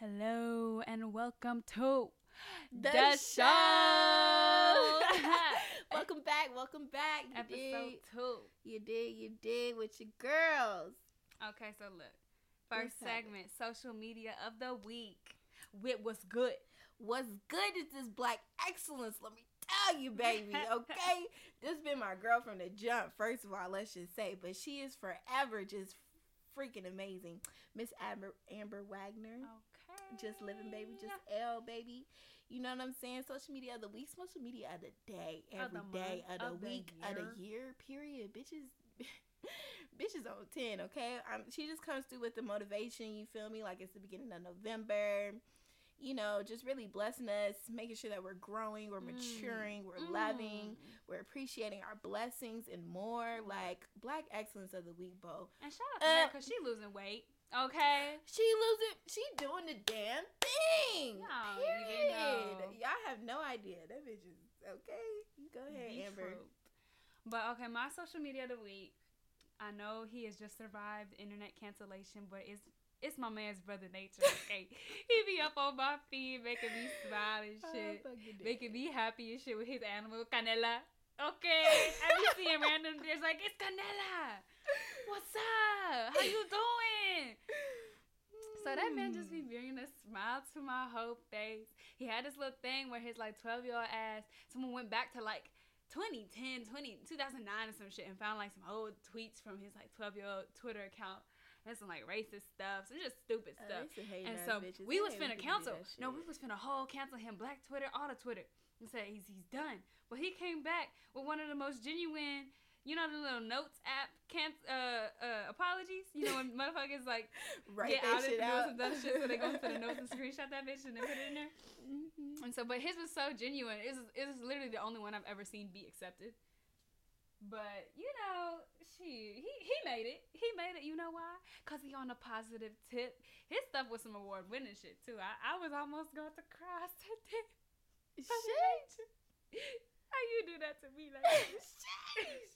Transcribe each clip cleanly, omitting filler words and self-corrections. Hello and welcome to the show. Welcome back. You Episode 2. You did with your girls. Okay, so look. First segment, social media of the week. With what's good. What's good is this black excellence. Let me tell you, baby, okay? This been my girl from the jump, first of all, let's just say. But she is forever just freaking amazing. Miss Amber Wagner. Okay. Just living, baby. Just L, baby. You know what I'm saying? Social media of the week. Social media of the day. Every day of the week. Of the year. Period. Bitches on 10, okay? She just comes through with the motivation, you feel me? Like, it's the beginning of November. You know, just really blessing us, making sure that we're growing, we're maturing, we're loving, we're appreciating our blessings and more. Like, black excellence of the week, Bo. And shout out to her, because she losing weight, okay? She doing the damn thing, y'all, period. Y'all have no idea. That bitch is, okay? You go ahead, be Amber. True. But, okay, my social media of the week, I know he has just survived internet cancellation, but it's my man's brother nature. Okay, he be up on my feed, making me smile and shit, making me happy and shit with his animal Canela. Okay, I be seeing random there's like, it's Canela. What's up? How you doing? So that man just be bringing a smile to my whole face. He had this little thing where his like 12-year-old ass, someone went back to like 2009 or some shit and found like some old tweets from his like 12-year-old Twitter account and some like racist stuff, some just stupid stuff. And so bitches. We was finna cancel. No, we was finna whole cancel him, black Twitter, all the Twitter, and said he's done. But he came back with one of the most genuine, you know, the little notes app apologies. You know, when motherfuckers like get out of the notes and dumb shit, so they go into the notes and screenshot that bitch and then put it in there. Mm-hmm. And so, but his was so genuine. It was literally the only one I've ever seen be accepted. But you know, he made it. He made it. You know why? Cause he on a positive tip. His stuff was some award winning shit too. I was almost going to cry. I said, shit. How you do that to me like shit?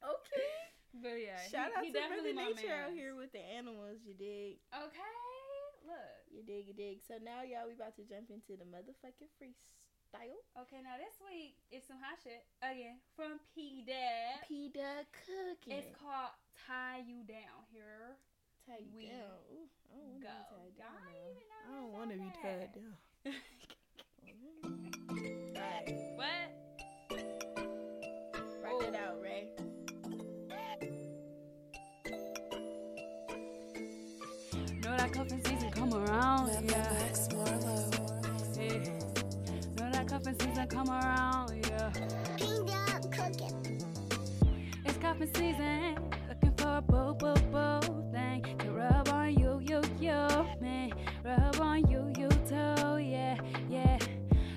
Okay. But yeah, shout out to Mother Nature out here with the animals, you dig? Okay, look. You dig. So now, y'all, we about to jump into the motherfucking freestyle. Okay, now this week is some hot shit. Again, from P-Dub Cooking. It's called Tie You Down here. Tie You we Down. Ooh, I don't want to be tied down. I don't want to be tied down. All right. What? Rock it out, Ray. Know that cuffing season come around, yeah. Hey. Know that cuffing season come around, yeah. P-Dub Cooking. It's cuffing season, looking for a boo thing to rub on you, man. Rub on you too, yeah.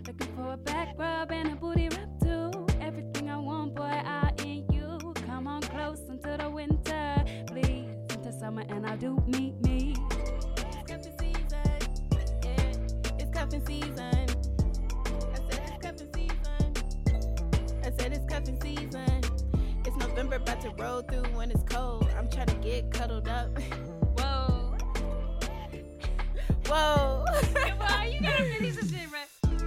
Looking for a back rub and a booty rub too. Everything I want, boy, I in you. Come on close into the winter, please. Into summer and I do me. I said it's cuffing season. It's November, about to roll through when it's cold. I'm trying to get cuddled up. Whoa. Why you gotta finish this shit, right?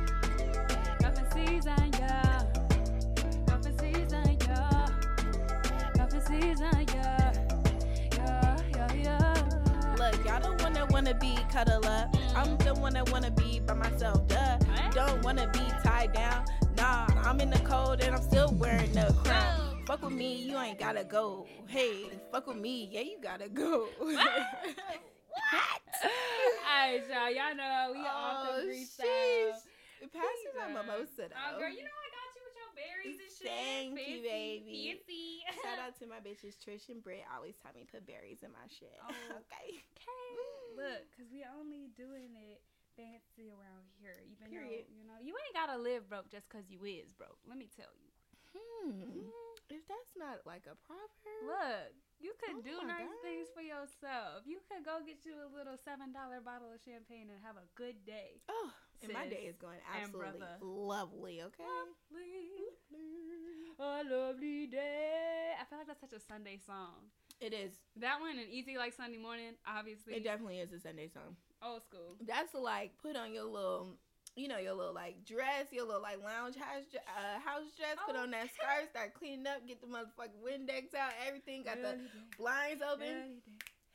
Cuffing season, yeah. Cuffing season, yeah. Cuffing season, yeah. Look, y'all don't wanna be cuddled up. I'm the one that wanna be by myself, duh. What? Don't wanna be tied down. Nah, I'm in the cold and I'm still wearing the crown. No. Fuck with me, you ain't gotta go. Hey, fuck with me, yeah, you gotta go. What? What? Alright, y'all know we off the freestyle. Pass me my mimosa though. Oh, girl, you know I got you with your berries and shit. Thank fancy, you, baby. Fancy. Shout out to my bitches Trish and Britt. Always taught me put berries in my shit. Oh, okay. Look, cause we only doing it fancy around here. Even period. Though, you know, you ain't gotta live broke just cause you is broke. Let me tell you. If that's not like a proverb. Look, you could do nice things for yourself. You could go get you a little $7 bottle of champagne and have a good day. Oh, sis, and my day is going absolutely lovely, okay? Lovely. A lovely day. I feel like that's such a Sunday song. It is. That one and Easy Like Sunday Morning, obviously. It definitely is a Sunday song. Old school. That's like put on your little, you know, your little like dress, your little like lounge house dress. Oh. Put on that scarf, start cleaning up, get the motherfucking Windex out, everything. Got lovely the day. Blinds open.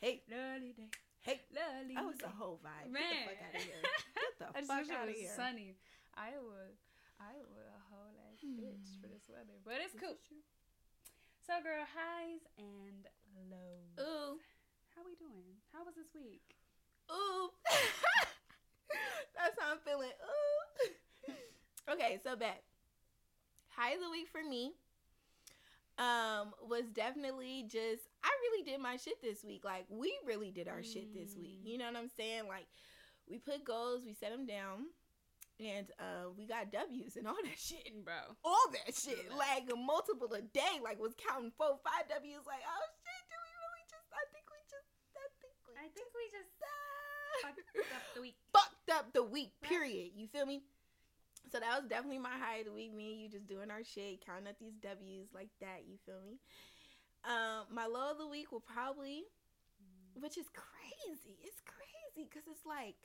Hey, lovely day. Hey, lovely. Oh, it's a whole vibe. Man. Get the fuck out of here. Get the fuck out of here. Sunny. I would a whole ass bitch for this weather, but it's cool. So, girl, highs and lows. Ooh, how we doing? How was this week? Ooh. That's how I'm feeling. Ooh. Okay, so back. High of the week for me was definitely just, I really did my shit this week. Like, we really did our shit this week. You know what I'm saying? Like, we put goals, we set them down, and we got W's and all that shit, bro. All that shit. Like, multiple a day. Like, was counting 4-5 W's. Like, oh, shit, do we really just, I think we just fucked up the week, period. You feel me? So that was definitely my high of the week. Me and you just doing our shit, counting up these W's like that. You feel me? My low of the week will probably, which is crazy. It's crazy because it's like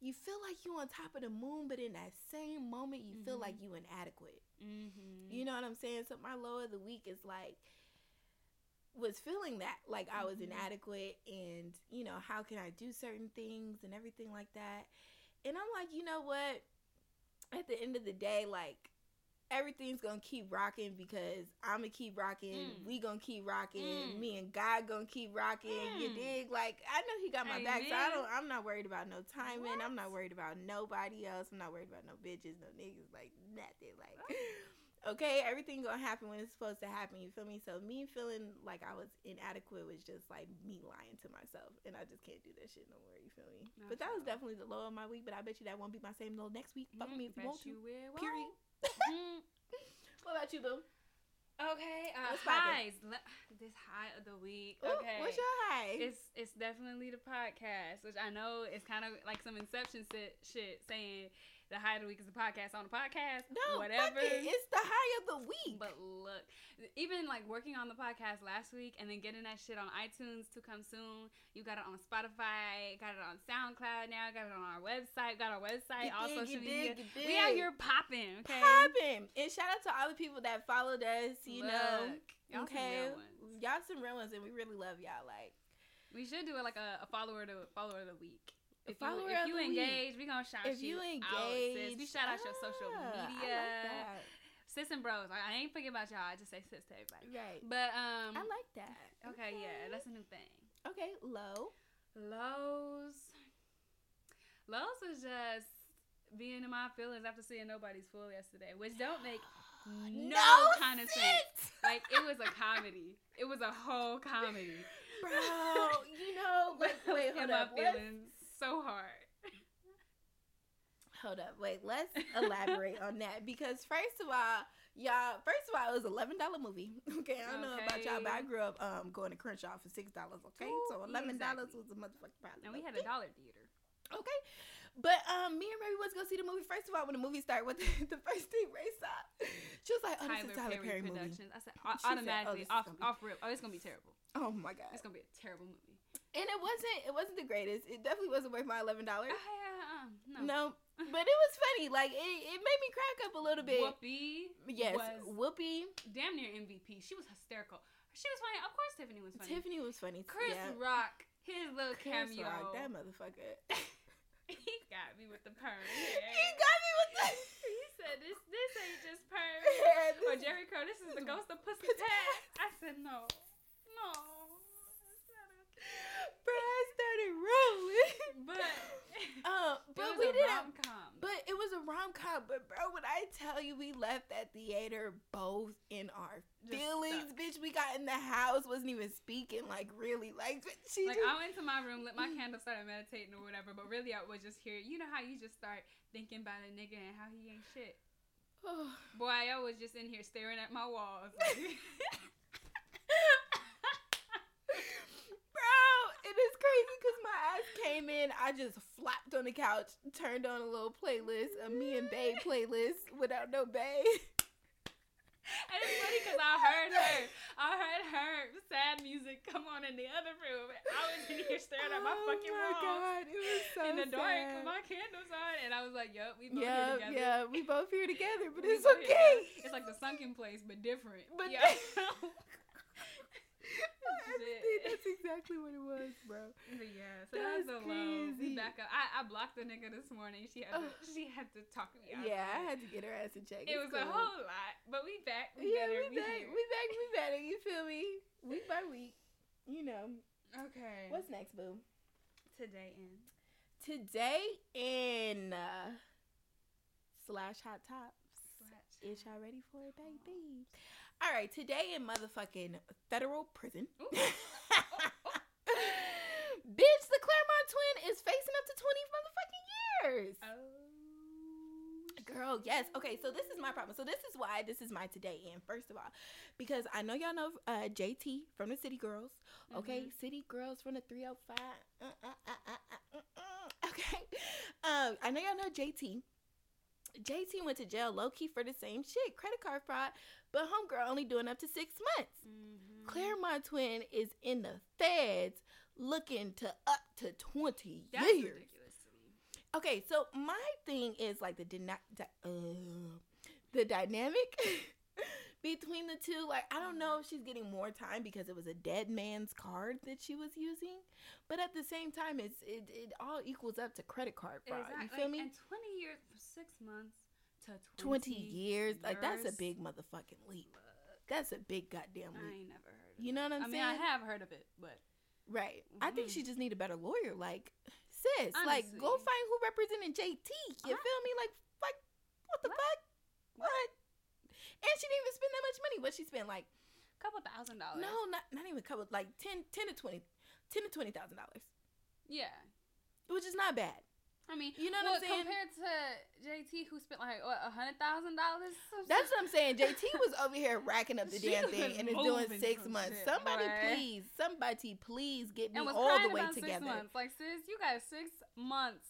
you feel like you on top of the moon, but in that same moment you feel like you inadequate. Mm-hmm. You know what I'm saying? So my low of the week is like, was feeling that, like, I was inadequate and, you know, how can I do certain things and everything like that. And I'm like, you know what, at the end of the day, like, everything's gonna keep rocking because I'm gonna keep rocking, we gonna keep rocking, me and God gonna keep rocking, you dig? Like, I know he got my back, so I'm not worried about no timing, I'm not worried about nobody else, I'm not worried about no bitches, no niggas, like, nothing, like... Oh. Okay, everything gonna happen when it's supposed to happen, you feel me? So me feeling like I was inadequate was just like me lying to myself, and I just can't do that shit no more, you feel me? Not but that was definitely the low of my week, but I bet you that won't be my same low next week. Fuck me if you want to. Period. What about you, boo? Okay, highs. This high of the week. Ooh, okay. What's your high? It's definitely the podcast, which I know is kind of like some Inception shit saying, the high of the week is the podcast on the podcast. No, whatever. It's the high of the week. But look, even like working on the podcast last week and then getting that shit on iTunes to come soon. You got it on Spotify, got it on SoundCloud now, got it on our website, all social media. We out here popping, okay? Popping. And shout out to all the people that followed us, you know. Y'all some real ones. Y'all some real ones, and we really love y'all. Like, we should do it like a follower of the week. If you engage, we gonna shout you out, sis. We shout out your social media. I like that. Sis and bros. I ain't forget about y'all. I just say sis to everybody. Right. But I like that. Okay, yeah. That's a new thing. Okay, Lows. Lows was just being in my feelings after seeing Nobody's Fool yesterday, which don't make no kind of sense. Like, it was a comedy. It was a whole comedy. Bro, you know, wait, hold up. So hard. Hold up. Wait, let's elaborate on that because first of all, it was $11 movie. Okay, I don't know about y'all, but I grew up going to Crenshaw for $6, okay? Ooh, so $11 was a motherfucking problem. And we had a dollar theater. Okay. But me and Ray was going to see the movie. First of all, when the movie started, what the first thing Ray saw, she was like, oh, this is Tyler Perry Productions. Movie. I said, automatically, off rip. Oh, it's going to be terrible. Oh, my God. It's going to be a terrible movie. And it wasn't the greatest. It definitely wasn't worth my $11. No. But it was funny. Like, it made me crack up a little bit. Whoopi. Damn near MVP. She was hysterical. She was funny. Of course Tiffany was funny. Chris Rock. His little cameo. Chris Rock, that motherfucker. He got me with the perm. Yeah. He said, this ain't just perm. Or Jerry Crow, this is the ghost of Pussycat. I said, no. Bro, I started rolling. But we did rom-com. But it was a rom-com. But bro, when I tell you we left that theater both in our feelings, bitch. We got in the house, wasn't even speaking. Like, really, like she. Like, I went to my room, lit my candle, started meditating or whatever. But really, I was just here. You know how you just start thinking about a nigga and how he ain't shit. Boy, I was just in here staring at my walls. Like, it's crazy because my ass came in. I just flopped on the couch, turned on a little playlist, a me and bae playlist without no bae. And it's funny because I heard her sad music come on in the other room. I was in here staring at my fucking wall. Oh, my God. It was so in the dark with my candles on. And I was like, yup, we both here together. Yeah, we both here together, but it's okay. It's like the sunken place, but different. But that's exactly what it was, bro. But yeah, so that's a low. We back up. I blocked the nigga this morning. She had to talk me out. Yeah, I had to get her ass in check. It was cool. A whole lot, but we back. We better. You feel me? Week by week, you know. Okay. What's next, boo? Today in / hot tops. Is y'all ready for it, baby? All right, today in motherfucking federal prison, bitch, the Claremont twin is facing up to 20 motherfucking years. Oh, girl, yes. Okay, so this is my problem. So this is why this is my today in. First of all, because I know y'all know JT from the City Girls. Okay, mm-hmm. City Girls from the 305. Okay, I know y'all know JT. JT went to jail low-key for the same shit, credit card fraud, but homegirl only doing up to 6 months. Mm-hmm. Claremont twin is in the feds looking to up to 20 That's years. That's ridiculous to me. Okay, so my thing is like the dynamic between the two. Like, I don't know if she's getting more time because it was a dead man's card that she was using, but at the same time, it all equals up to credit card fraud. Exactly. You feel me? And 20 years for 6 months to 20 years. Like, that's a big motherfucking leap. That's a big goddamn leap. I ain't never heard of it. You know what I'm saying? I mean, I have heard of it, but. Right. Mm-hmm. I think she just need a better lawyer. Like, sis, honestly. Like, go find who represented JT. You feel me? Like, what the fuck? What? And she didn't even spend that much money. What she spent, like $2,000? No, not even a couple. Like $10,000 to $20,000. Yeah, which is not bad. I mean, you know what I'm saying. Compared to JT, who spent like $100,000. That's what I'm saying. JT was over here racking up the damn thing and is doing 6 months. Shit, somebody please get me all the way together. 6 months. Like, sis, you got 6 months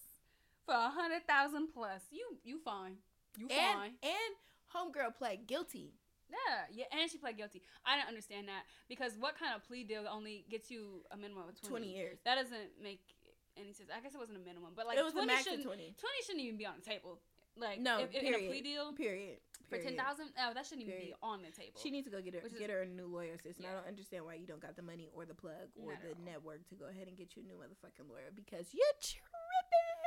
for $100,000 plus. You fine. You fine. And homegirl pled guilty. Yeah, and she pled guilty. I didn't understand that, because what kind of plea deal only gets you a minimum of 20 years? That doesn't make any sense. I guess it wasn't a minimum, but like it was 20 a max of 20. 20 shouldn't even be on the table. Like, no, in a plea deal, period. For 10,000, no, that shouldn't even be on the table. She needs to go get her a new lawyer, sis. And I don't understand why you don't got the money or the plug or the network to go ahead and get you a new motherfucking lawyer, because you're tripping.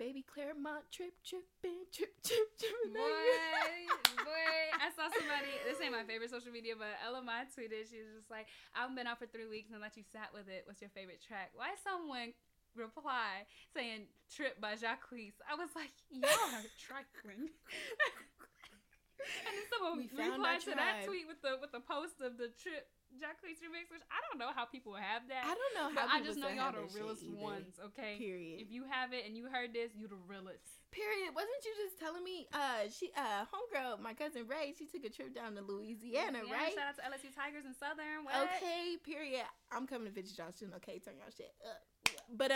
Baby Claremont tripping. Boy, I saw somebody, this ain't my favorite social media, but LMI tweeted, she was just like, I've been out for 3 weeks and let you sat with it. What's your favorite track? Why someone reply saying Trip by Jacquees? I was like, y'all are trifling. And then someone replied to that tweet with the post of the Trip Jacquees remix, which I don't know how people have that. I don't know how. But I just know y'all the realest ones, okay? Period. If you have it and you heard this, you the realest. Period. Wasn't you just telling me? She homegirl, my cousin Ray, she took a trip down to Louisiana, right? Shout out to LSU Tigers and Southern. What? Okay. Period. I'm coming to visit y'all soon. Okay, turn y'all shit up. But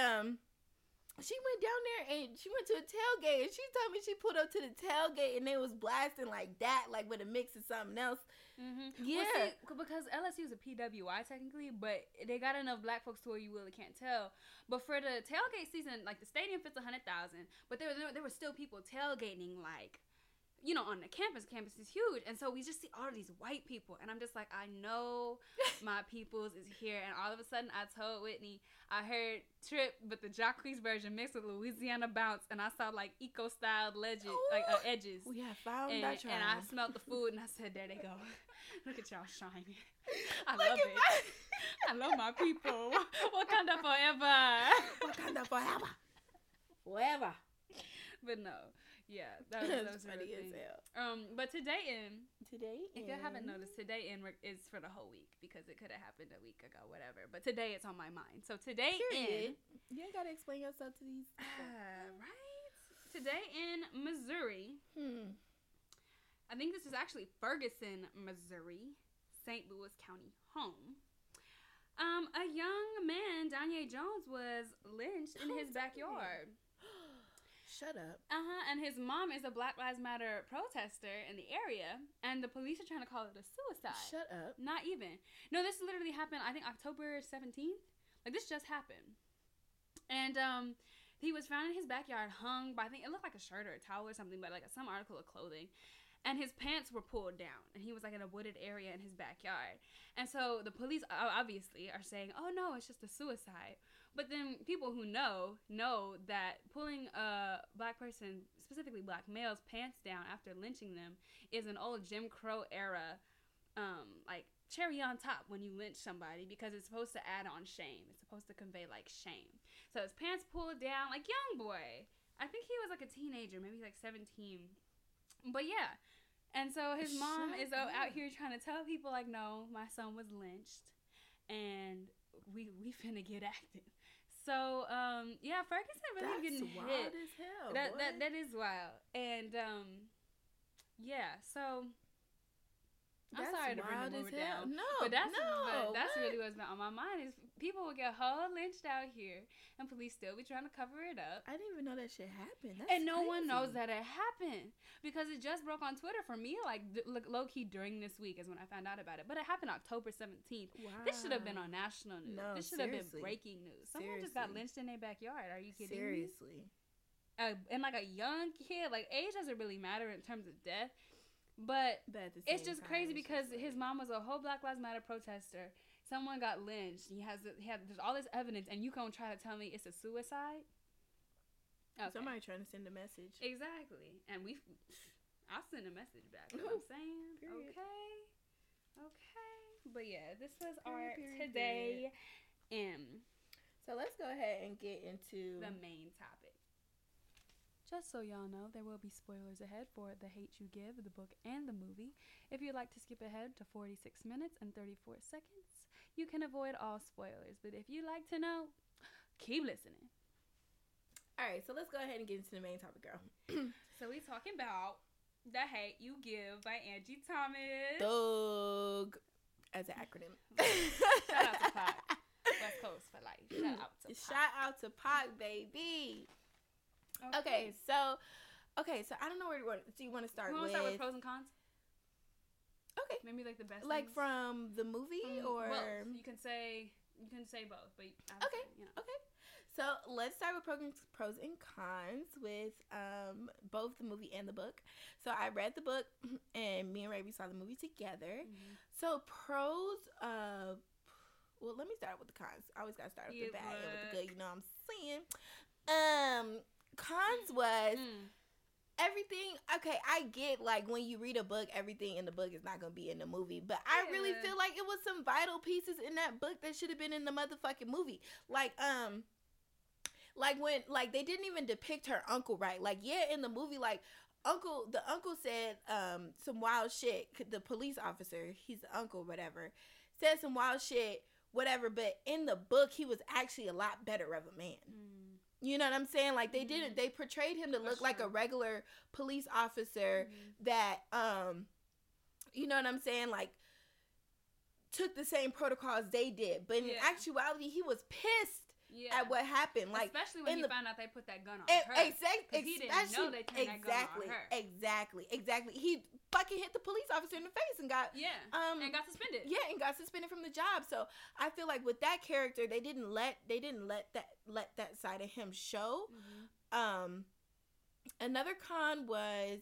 she went down there and she went to a tailgate, and she told me she pulled up to the tailgate and they was blasting like that, like with a mix of something else. Mm-hmm. Yeah, well, see, because LSU is a PWI technically, but they got enough black folks to where you really can't tell. But for the tailgate season, like the stadium fits 100,000, but there were still people tailgating, like, you know, on the campus. Campus is huge, and so we just see all of these white people, and I'm just like, I know my peoples is here. And all of a sudden, I told Whitney I heard Trip, but the Jacquees version mixed with Louisiana bounce, and I saw like eco styled edges. We have found that tribe. And I smelled the food, and I said, there they go. Look at y'all shining. I love it. I love my people. Wakanda forever. Wakanda forever. Forever. But no. Yeah, that was funny as hell. But today in, if you haven't noticed, today in is for the whole week, because it could have happened a week ago, whatever. But today it's on my mind. So today in, you ain't gotta explain yourself to these people, right? Today in Missouri. I think this is actually Ferguson, Missouri, St. Louis County home. A young man, Danye Jones, was lynched in his backyard. Shut up. And his mom is a Black Lives Matter protester in the area, and the police are trying to call it a suicide. Shut up. Not even. No, this literally happened, I think, October 17th. Like, this just happened. And he was found in his backyard, hung by, I think, it looked like a shirt or a towel or something, but, like, some article of clothing. And his pants were pulled down, and he was, like, in a wooded area in his backyard. And so the police, obviously, are saying, oh, no, it's just a suicide. But then people who know that pulling a black person, specifically black males, pants down after lynching them is an old Jim Crow era, like, cherry on top when you lynch somebody, because it's supposed to add on shame. It's supposed to convey, like, shame. So his pants pulled down, like, young boy. I think he was, like, a teenager, maybe, like, 17. But, yeah. And so his mom is out here trying to tell people, like, no, my son was lynched, and we finna get active. So, yeah, Ferguson really getting hit. That's wild as hell. That is wild. And, yeah, so, I'm sorry to bring the movie down. No, but that's really what's been on my mind, is people will get whole lynched out here, and police still be trying to cover it up. I didn't even know that shit happened. That's and no crazy. One knows that it happened, because it just broke on Twitter for me, like, low-key during this week is when I found out about it. But it happened October 17th. Wow. This should have been on national news. No, this should have been breaking news. Someone just got lynched in their backyard. Are you kidding me? Seriously. And, like, a young kid, like, age doesn't really matter in terms of death. But it's just crazy, because his mom was a whole Black Lives Matter protester. Someone got lynched. He had there's all this evidence, and you gonna try to tell me it's a suicide? Okay. Somebody trying to send a message. Exactly, and I'll send a message back. You know what I'm saying? Period. Okay. But yeah, this was our today. So let's go ahead and get into the main topic. Just so y'all know, there will be spoilers ahead for The Hate U Give, the book, and the movie. If you'd like to skip ahead to 46 minutes and 34 seconds, you can avoid all spoilers. But if you'd like to know, keep listening. All right, so let's go ahead and get into the main topic, girl. So we're talking about The Hate U Give by Angie Thomas. Doug, as an acronym. Shout out to Pac. West Coast for life. Shout out to Pac. Shout out to Pac, baby. Okay, so I don't know where you want. Do you want to start with? We want to start with pros and cons. Okay, maybe like the best. Like things from the movie, or well, you can say both, but okay, you know. Okay. So let's start with pros and cons with both the movie and the book. So I read the book, and me and Ray, we saw the movie together. Mm-hmm. So pros of well, let me start with the cons. I always gotta start with the bad and with the good. You know what I'm saying? Cons was everything. Okay, I get, like, when you read a book, everything in the book is not gonna be in the movie, but I really feel like it was some vital pieces in that book that should have been in the motherfucking movie. Like, when, like, they didn't even depict her uncle right. Like, yeah, in the movie, like, the uncle said some wild shit. The police officer, he's the uncle, whatever, said some wild shit, whatever. But in the book, he was actually a lot better of a man. You know what I'm saying? Like, they didn't. They portrayed him to look like a regular police officer that, you know what I'm saying? Like, took the same protocols they did, but in actuality, he was pissed at what happened. Like, especially when he found out they put that gun on her. Exactly. He didn't know they turned that gun on her. Exactly. He fucking hit the police officer in the face and got and got suspended. Yeah, and got suspended from the job. So I feel like with that character, they didn't let that side of him show. Mm-hmm. Another con was,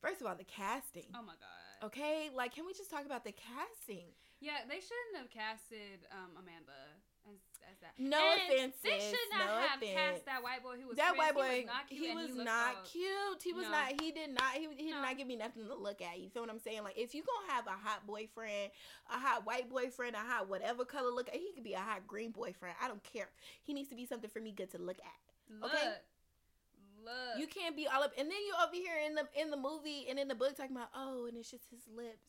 first of all, the casting. Oh my god. Okay, like, can we just talk about the casting? Yeah, they shouldn't have casted Amanda as that. No offense. They should not have cast that white boy who was that white boy. He was not cute. He was not. He did not give me nothing to look at. You feel what I'm saying? Like, if you gonna have a hot boyfriend, a hot white boyfriend, a hot whatever color look at, he could be a hot green boyfriend. I don't care. He needs to be something for me good to look at. Okay. Look. You can't be all up, and then you over here in the movie and in the book talking about and it's just his lips.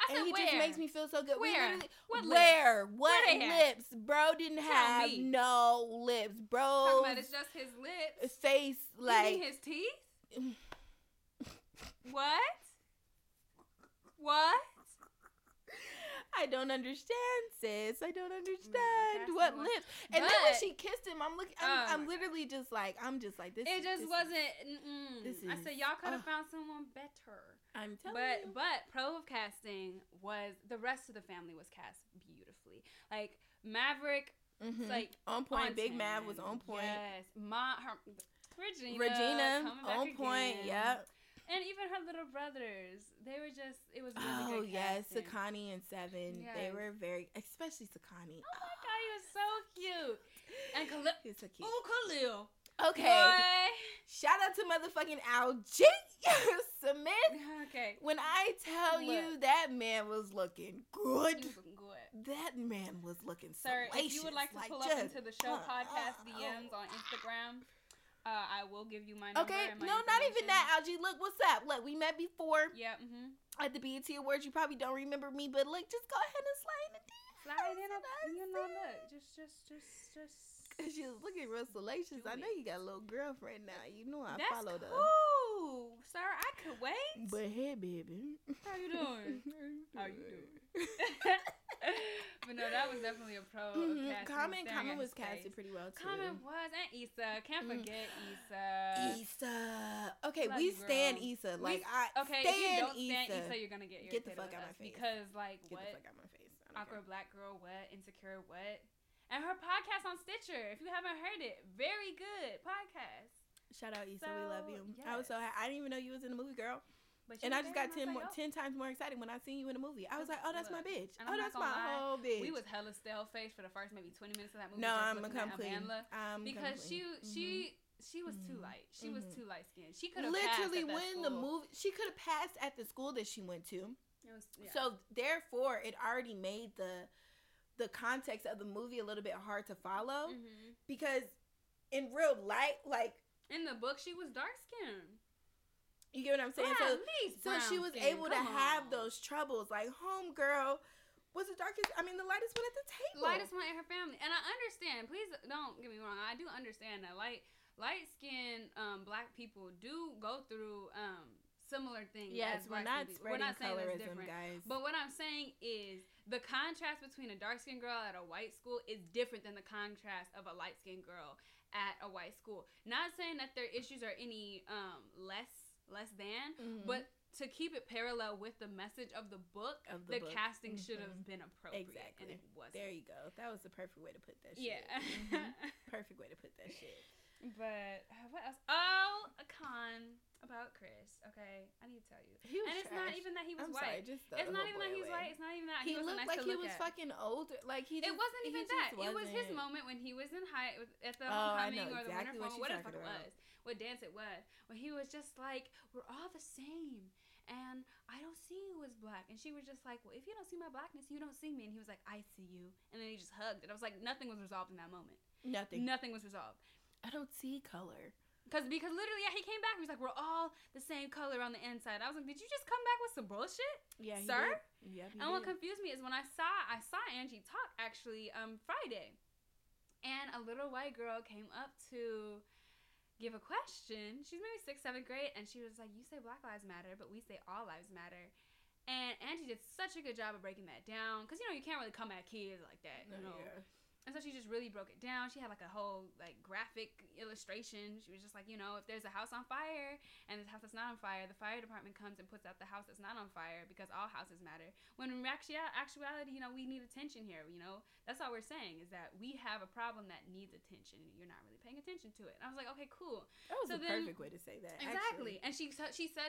I said, and he just makes me feel so good. What lips? Bro didn't have no lips, bro. Talking about it's just his lips. Face, like. You mean his teeth? What? I don't understand, sis. I don't understand what lips. And then when she kissed him, I'm looking. I'm literally just like, this. It just wasn't. This is, I said y'all could have found someone better. I'm telling you. But pro of casting was the rest of the family was cast beautifully. Like Maverick, like on point. Big Mav was on point. Yes, Regina on point. Yep. And even her little brothers, they were just, it was really good casting. Sakani and Seven. Yes. They were very, especially Sakani. Oh, my God, he was so cute. And Khalil. He's so cute. Oh, Khalil. Okay. Boy. Shout out to motherfucking Algie Smith. Okay. When I tell you that man was looking good. He was looking good. That man was looking salacious. Sir, if you would like to pull up into the show podcast DMs on Instagram. I will give you my number. Okay, and my not even that, Algie. Look, what's up? Look, we met before. Yeah. Mm-hmm. At the BET Awards, you probably don't remember me, but look, just go ahead and slide in the DM. Slide in a, you know, look, just. Cause she was looking real salacious. I know you got a little girlfriend now. You know I followed her. Ooh, sir, I could wait. But hey, baby, how you doing? But no, that was definitely a pro. Common was casted pretty well too. Common was, and Issa. Can't forget Issa. Issa. Okay, we stand Issa. Like if you don't stand Issa, you're gonna get the fuck out my face. Because like what? Get the fuck out my face. Awkward black girl. What? Insecure. What? And her podcast on Stitcher. If you haven't heard it, very good podcast. Shout out Issa. We love you. Yes. I was so happy. I didn't even know you was in the movie, girl. And I just got 10 times more excited when I seen you in the movie. I was like, oh, that's my bitch. Oh, that's my whole bitch. We was hella stale-faced for the first maybe 20 minutes of that movie. No, I'm complete. Because she was too light. She was too light-skinned. She could have passed at that school. The movie, she could have passed at the school that she went to. It was, yeah. So, therefore, it already made the context of the movie a little bit hard to follow. Mm-hmm. Because in real life, like... In the book, she was dark-skinned. You get what I'm saying? Yeah, so she was able to have those troubles. Like, homegirl was the darkest, the lightest one at the table. Lightest one in her family. And I understand. Please don't get me wrong. I do understand that light-skinned black people do go through similar things. Yes, as we're not saying it's different, guys. But what I'm saying is the contrast between a dark-skinned girl at a white school is different than the contrast of a light-skinned girl at a white school. Not saying that their issues are any less than, but to keep it parallel with the message of the book, casting should have been appropriate. Exactly. And it wasn't. There you go. That was the perfect way to put that shit. Yeah. Perfect way to put that shit. But what else? Oh, a con about Chris. Okay, I need to tell you. He was trash. It's not even that he was white. It's not even that he was white. It's not even that he was nice to look at. He looked like he was fucking older. Like it wasn't even that. It was his moment when he was in high at the homecoming or the winter formal, what the fuck it was, what dance it was, when he was just like, we're all the same. And I don't see you as black. And she was just like, well, if you don't see my blackness, you don't see me. And he was like, I see you. And then he just hugged. And I was like, nothing was resolved in that moment. Nothing was resolved. I don't see color. Because literally, he came back. He was like, we're all the same color on the inside. I was like, did you just come back with some bullshit? Yeah, sir? Yeah. And what confused me is when I saw Angie talk, actually, Friday. And a little white girl came up to give a question. She's maybe 6th, 7th grade. And she was like, you say Black Lives Matter, but we say all lives matter. And Angie did such a good job of breaking that down. Because, you can't really come at kids like that, you know. Yeah. And so she just really broke it down. She had a whole graphic illustration. She was just like, if there's a house on fire and the house that's not on fire, the fire department comes and puts out the house that's not on fire because all houses matter. When in actuality, we need attention here, That's all we're saying is that we have a problem that needs attention. You're not really paying attention to it. And I was like, okay, cool. That was perfect way to say that. Exactly. Actually. And she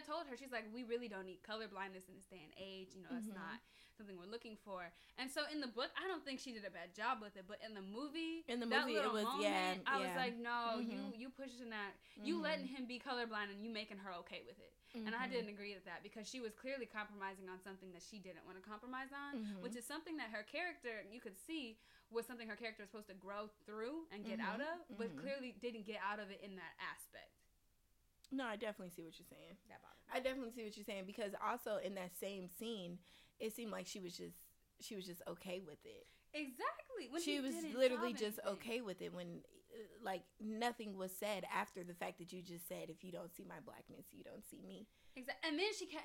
told her, she's like, we really don't need color blindness in this day and age. That's not something we're looking for. And so in the book, I don't think she did a bad job with it, but in the movie it was moment, I was like, no, you pushing that, you letting him be colorblind and you making her okay with it. And I didn't agree with that because she was clearly compromising on something that she didn't want to compromise on, which is something that her character, you could see, was something her character was supposed to grow through and get out of, but clearly didn't get out of it in that aspect. No, I definitely see what you're saying. That bothered me. I definitely see what you're saying because also in that same scene, it seemed like she was just okay with it. Exactly. When she was literally just okay with it when, nothing was said after the fact that you just said, if you don't see my blackness, you don't see me. Exactly.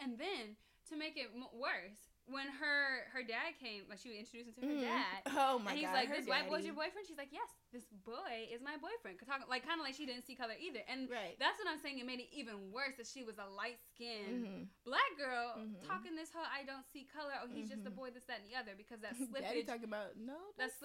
And then to make it worse, when her dad came, like she would introduce him to her dad. Oh my god! And he's like, "This white boy's your boyfriend." She's like, "Yes, this boy is my boyfriend." Like kind of like she didn't see color either, and that's what I'm saying. It made it even worse that she was a light skinned black girl talking this whole "I don't see color." Oh, he's just a boy, this, that, and the other. Because that slippage. Daddy talking about that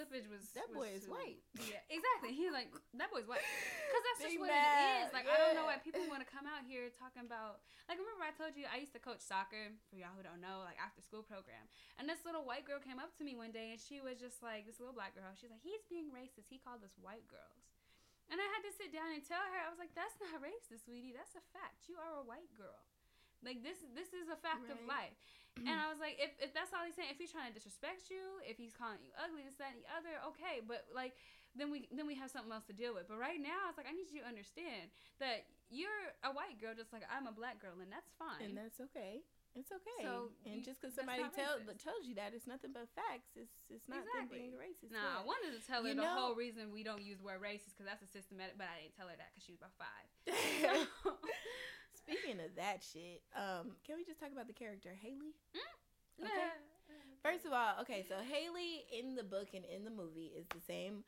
boy is too, white. Yeah, exactly. He's like, that boy's white because that's just what it is. Like I don't know why people want to come out here talking about. Like remember I told you I used to coach soccer for y'all who don't know, like after school program. And this little white girl came up to me one day, and she was just like, this little black girl, she's like, he's being racist. He called us white girls. And I had to sit down and tell her, I was like, that's not racist, sweetie. That's a fact. You are a white girl. Like, this is a fact of life. And I was like, if that's all he's saying, if he's trying to disrespect you, if he's calling you ugly, this, that, and the other, okay. But, like, then we have something else to deal with. But right now, it's like, I need you to understand that you're a white girl just like I'm a black girl, and that's fine. And that's okay. It's okay. So and just because somebody tells you that, it's nothing but facts. It's not them being racist. No, I wanted to tell her the whole reason we don't use the word racist because that's a systematic, but I didn't tell her that because she was about 5. So. Speaking of that shit, can we just talk about the character Haley? Okay. Yeah. First of all, okay, so Haley in the book and in the movie is the same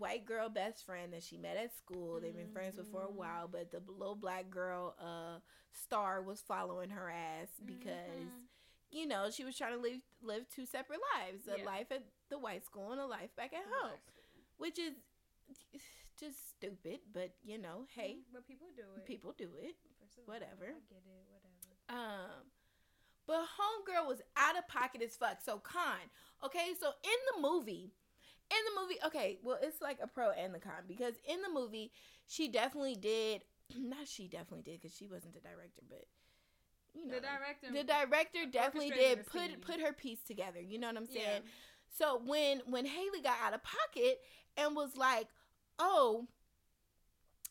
white girl best friend that she met at school. They've been friends for a while, but the little black girl Star was following her ass because you know she was trying to live two separate lives, a life at the white school and a life back at home, which is just stupid, but you know, hey, but people do it whatever, I get it, whatever. But homegirl was out of pocket as fuck. So in the movie, okay, well, it's like a pro and the con, because in the movie, she definitely did, because she wasn't the director, but, you know. The director definitely did put her piece together, you know what I'm saying? Yeah. So when Haley got out of pocket and was like, oh,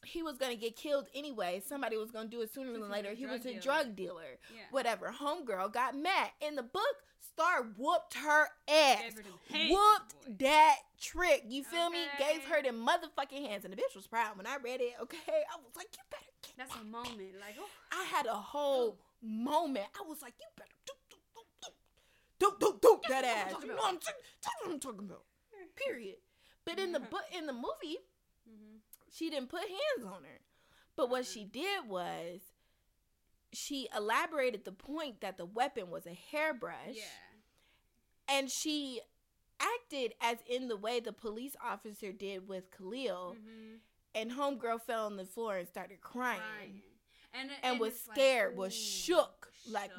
he was going to get killed anyway, somebody was going to do it sooner than later, he was a drug dealer, whatever, homegirl got mad. In the book, Star whooped her ass. Whooped that trick. You feel me? Gave her the motherfucking hands. And the bitch was proud. When I read it, okay, I was like, you better get that. That's a moment. Like, oh. I had a whole moment. I was like, you better do that ass. You know what I'm talking about. Period. But in the book, in the movie, she didn't put hands on her. But what she did was, she elaborated the point that the weapon was a hairbrush. Yeah. And she acted as in the way the police officer did with Khalil. And homegirl fell on the floor and started crying. And was scared, like, was shook. But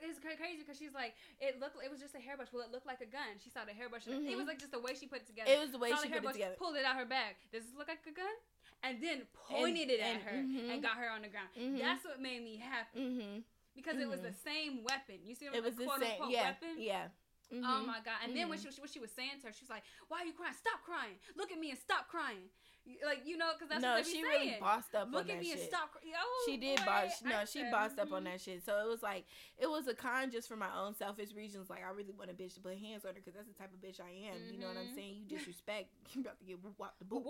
it's crazy because she's like, it was just a hairbrush. Well, it looked like a gun. She saw the hairbrush. It was like just the way she put it together. It was the way she put it together. Pulled it out her bag. Does this look like a gun? And then pointed it at her and got her on the ground. That's what made me happy. Because it was the same weapon. You see what I'm saying? It was the same weapon? Yeah. Oh, my God. And then when she was saying to her, she was like, why are you crying? Stop crying. Look at me and stop crying. Like, you know, because that's what they be saying. No, she really bossed up on that shit. Look at me and stop crying. Oh, she did boss. No, she bossed up on that shit. So it was like, it was a con just for my own selfish reasons. Like, I really want a bitch to put hands on her because that's the type of bitch I am. You know what I'm saying? You disrespect. You about to get whopped the boot.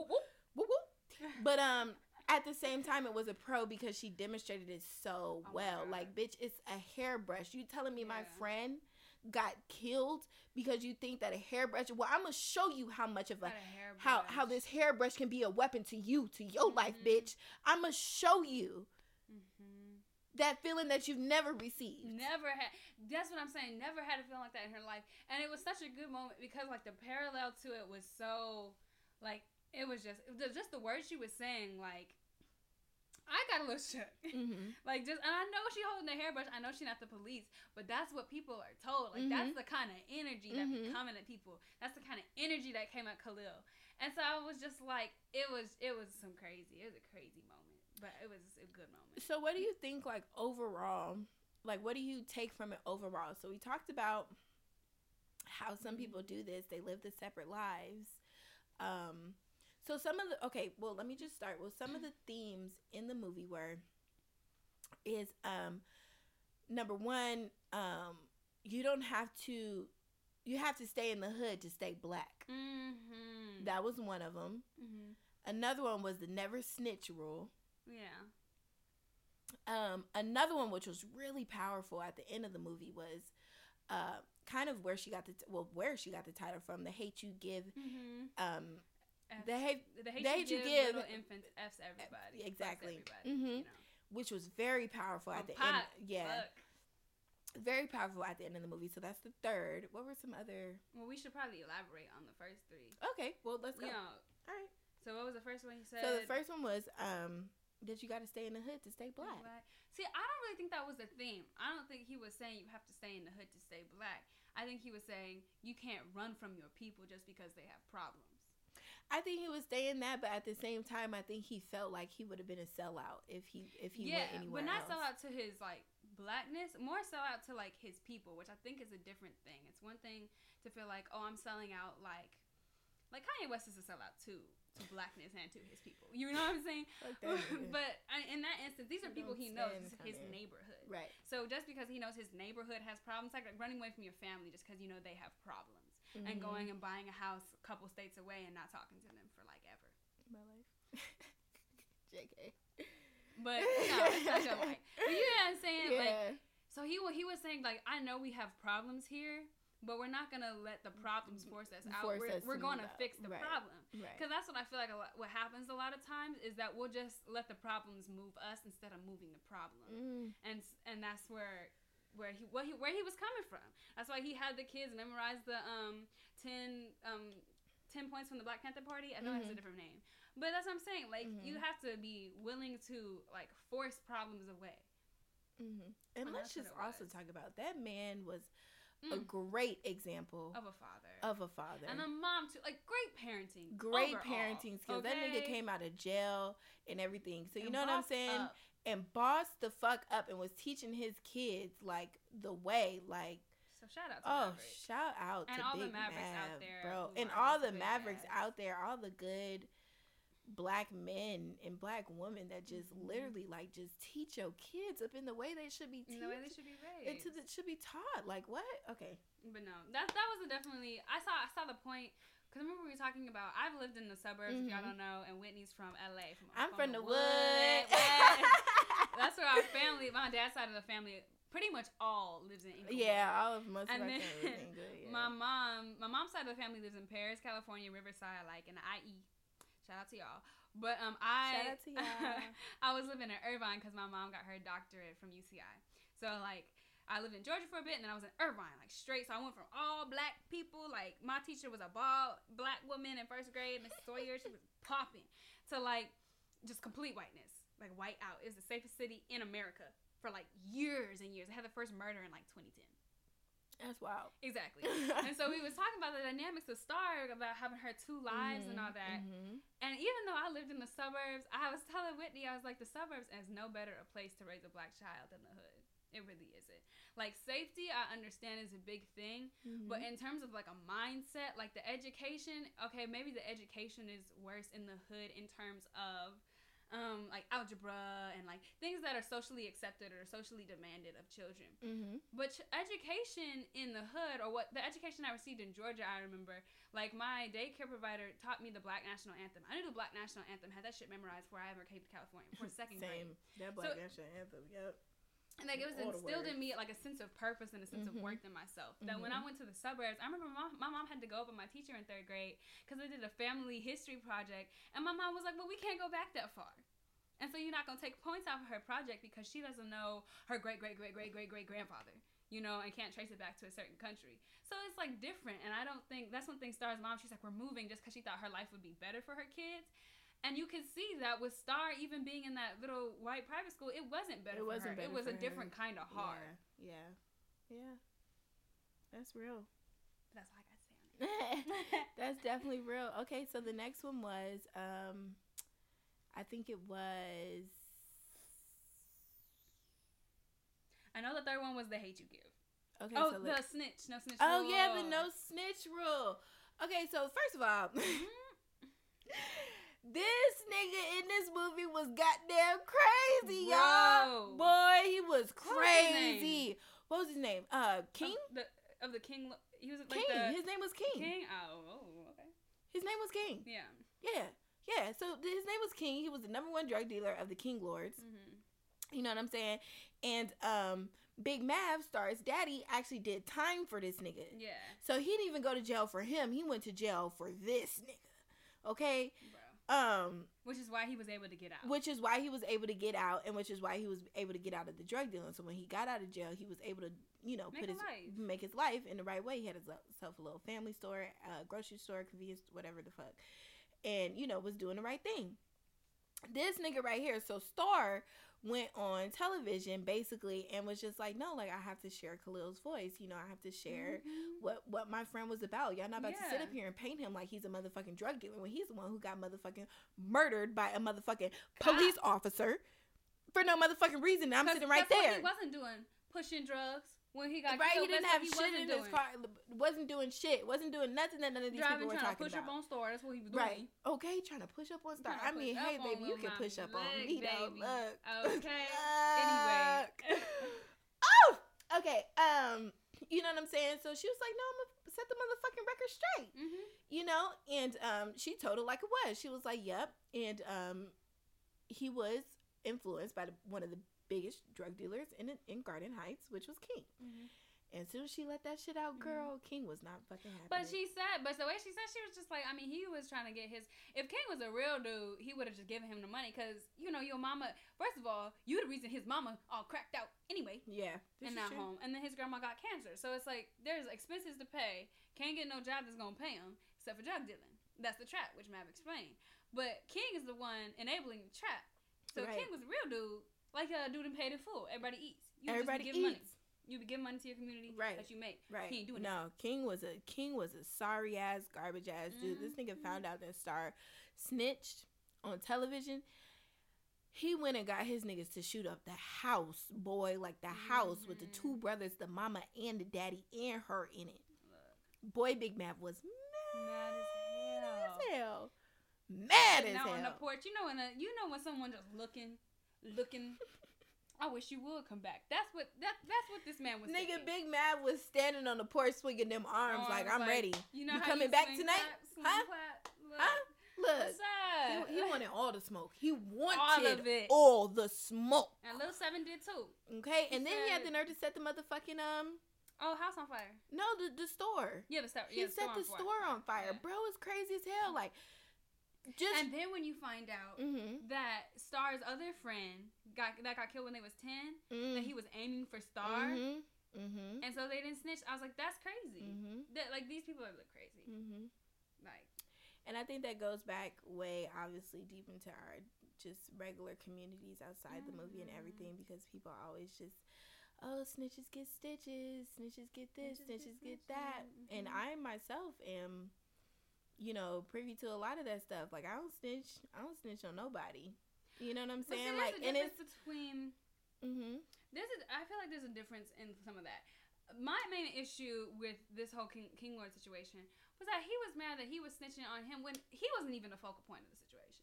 But at the same time, it was a pro because she demonstrated it so well. Like, bitch, it's a hairbrush. You telling me my friend got killed because you think that a hairbrush? Well, I'm gonna show you how much of how this hairbrush can be a weapon to you, to your life, bitch. I'm gonna show you that feeling that you've never received. Never had. That's what I'm saying. Never had a feeling like that in her life, and it was such a good moment because like the parallel to it was so like. It was just the words she was saying, like, I got a little shook. Like, just, and I know she holding a hairbrush. I know she not the police, but that's what people are told. Like, that's the kind of energy that be coming at people. That's the kind of energy that came at Khalil. And so I was just like, it was a crazy moment, but it was a good moment. So what do you think, like, overall, like, what do you take from it overall? So we talked about how some people do this. They live the separate lives. So let me just start. Well, some of the themes in the movie were number one, you have to stay in the hood to stay black. That was one of them. Another one was the never snitch rule. Yeah. Another one, which was really powerful at the end of the movie, was kind of where she got the title from, The Hate U Give. Mm-hmm. The hate you give. Little infants f's everybody. Exactly. Everybody, mm-hmm. You know. Which was very powerful at the Pac, end. Yeah. Look. Very powerful at the end of the movie. So that's the third. What were some other? Well, we should probably elaborate on the first three. Okay. Well, let's go. You know, all right. So what was the first one you said? So the first one was that you got to stay in the hood to stay black. See, I don't really think that was the theme. I don't think he was saying you have to stay in the hood to stay black. I think he was saying you can't run from your people just because they have problems. I think he was saying that, but at the same time, I think he felt like he would have been a sellout if he went anywhere else. But not sellout to his like blackness, more sellout to like his people, which I think is a different thing. It's one thing to feel like, oh, I'm selling out, like Kanye West is a sellout too. To blackness and to his people. You know what I'm saying? But in that instance, these are people he knows. This is his neighborhood. Right. So just because he knows his neighborhood has problems, like running away from your family just because you know they have problems. Mm-hmm. And going and buying a house a couple states away and not talking to them for like ever. My life. JK. But no, that's your life. But you know what I'm saying? Yeah. Like, so he was saying, like, I know we have problems here. But we're not going to let the problems force us out. We're going to fix the problem. Right. Because that's what I feel like what happens a lot of times is that we'll just let the problems move us instead of moving the problem. Mm. And that's where he was coming from. That's why he had the kids memorize the 10 points from the Black Panther Party. I know it has a different name. But that's what I'm saying. Like, you have to be willing to, like, force problems away. Mm-hmm. And let's just also talk about that man was... a great example of a father. And a mom too. Like great parenting. Great overall. Parenting skills. Okay. That nigga came out of jail and everything. So you know what I'm saying? Up. And bossed the fuck up and was teaching his kids like the way, like so shout out to Maverick. Oh, shout out to all Big the Mavericks out there. Bro. And all the Mavericks out there, all the good black men and black women that just literally like just teach your kids up in the way they should be teach, in the way they should be raised. It should be taught. Like what? Okay. But no, that was definitely I saw the point because I remember we were talking about I've lived in the suburbs if y'all don't know, and Whitney's from LA. I'm from the wood. That's where our family, my dad's side of the family, pretty much all lives in Inglewood. Yeah, all of most of my family lives in Inglewood. Yeah. My mom's side of the family lives in Paris, California, Riverside, like in the IE. Shout out to y'all. But shout out to y'all. I was living in Irvine because my mom got her doctorate from UCI. So, like, I lived in Georgia for a bit, and then I was in Irvine, like, straight. So I went from all black people. Like, my teacher was a bald black woman in first grade, Miss Sawyer. She was popping. To, like, just complete whiteness. Like, white out. It was the safest city in America for, like, years and years. I had the first murder in, like, 2010. That's wild. Exactly. And so we was talking about the dynamics of Star, about having her two lives and all that. Mm-hmm. And even though I lived in the suburbs, I was telling Whitney, I was like, the suburbs is no better a place to raise a black child than the hood. It really isn't. Like, safety, I understand, is a big thing. Mm-hmm. But in terms of, like, a mindset, like, the education, okay, maybe the education is worse in the hood in terms of, like, algebra and, like, things that are socially accepted or socially demanded of children. Mm-hmm. But education in the hood, or what the education I received in Georgia, I remember, like, my daycare provider taught me the Black National Anthem. I knew the Black National Anthem, had that shit memorized before I ever came to California, for second grade. That Black National Anthem, yep. And, like, it was instilled in me, like, a sense of purpose and a sense of worth in myself. That when I went to the suburbs, I remember my mom had to go up with my teacher in third grade because they did a family history project. And my mom was like, well, we can't go back that far. And so you're not going to take points off of her project because she doesn't know her great-great-great-great-great-great-grandfather, you know, and can't trace it back to a certain country. So it's, like, different. And I don't think – that's one thing Star's mom, she's like, we're moving just because she thought her life would be better for her kids. And you can see that with Star even being in that little white private school, it wasn't better for her. It was a different kind of hard. Yeah. That's real. That's all I got to say on it. That's definitely real. Okay, so the next one was, I think it was... I know the third one was The Hate U Give. Okay. Oh, so the snitch. No snitch rule. Oh, yeah, the no snitch rule. Okay, so first of all... This nigga in this movie was goddamn crazy, y'all. Boy, he was crazy. What was his name? King? Of the King. He was like King. His name was King. King? Oh, okay. His name was King. Yeah. So his name was King. He was the number one drug dealer of the King Lords. Mm-hmm. You know what I'm saying? And Big Mav, Star's daddy, actually did time for this nigga. Yeah. So he didn't even go to jail for him. He went to jail for this nigga. Okay? Bro. Which is why he was able to get out. Which is why he was able to get out, and which is why he was able to get out of the drug dealing. So when he got out of jail, he was able to, you know, make his life in the right way. He had himself a little family store, grocery store, convenience, whatever the fuck. And, you know, was doing the right thing. This nigga right here, so Star went on television basically and was just like, no, like, I have to share Khalil's voice. You know, I have to share what my friend was about. Y'all not about to sit up here and paint him like he's a motherfucking drug dealer when he's the one who got motherfucking murdered by a motherfucking police officer for no motherfucking reason. I'm sitting right there. What he wasn't doing, pushing drugs. When he got killed, he didn't have shit in his car. Wasn't doing shit. Wasn't doing nothing that none of these people were talking about. Trying to push up on Star. That's what he was doing. Right. Okay, trying to push up on Star. I mean, hey, baby, you can push up on me, though. Look. Okay. Anyway. Oh! Okay. You know what I'm saying? So she was like, no, I'm going to set the motherfucking record straight. Mm-hmm. You know? And she told her like it was. She was like, yep. And he was influenced by one of the biggest drug dealers in Garden Heights, which was King. Mm-hmm. And as soon as she let that shit out, girl, King was not fucking happy. But she said, but the way she said, she was just like, I mean, he was trying to get his, if King was a real dude, he would have just given him the money, because, you know, your mama, first of all, you the reason his mama all cracked out anyway. Yeah. And not home. And then his grandma got cancer. So it's like, there's expenses to pay. Can't get no job that's going to pay him, except for drug dealing. That's the trap, which Mav explained. But King is the one enabling the trap. So right. King was a real dude. Like a dude and paid in full. Everybody eats. Everybody just be giving eats. Money. You be giving money to your community that you make. Right. He ain't doing that. No, King was a sorry ass, garbage ass dude. This nigga found out that Star snitched on television. He went and got his niggas to shoot up the house, boy, like the house with the two brothers, the mama and the daddy, and her in it. Look. Boy, Big Mav was mad as hell. Mad as hell. On the porch, you know when someone just looking, I wish you would come back. That's what this man was thinking. Nigga, Big Mav was standing on the porch swinging them arms like, I'm ready. You know, you coming back tonight? Huh? Look. He wanted all the smoke. He wanted all the smoke. And Lil Seven did too. Okay, and then he had the nerve to set the motherfucking house on fire. No, the store. Yeah, the store. He set the store on fire. Bro, it's crazy as hell. Like. And then when you find out that Star's other friend got killed when they was 10, that he was aiming for Star, and so they didn't snitch. I was like, that's crazy. That like these people are crazy. Like, and I think that goes back way obviously deep into our just regular communities outside the movie and everything, because people are always just, oh, snitches get stitches, snitches get this, snitches get that, and I myself am. You know, privy to a lot of that stuff. Like, I don't snitch on nobody. You know what I'm saying? Like, and it's between. I feel like there's a difference in some of that. My main issue with this whole King Lord situation was that he was mad that he was snitching on him when he wasn't even the focal point of the situation.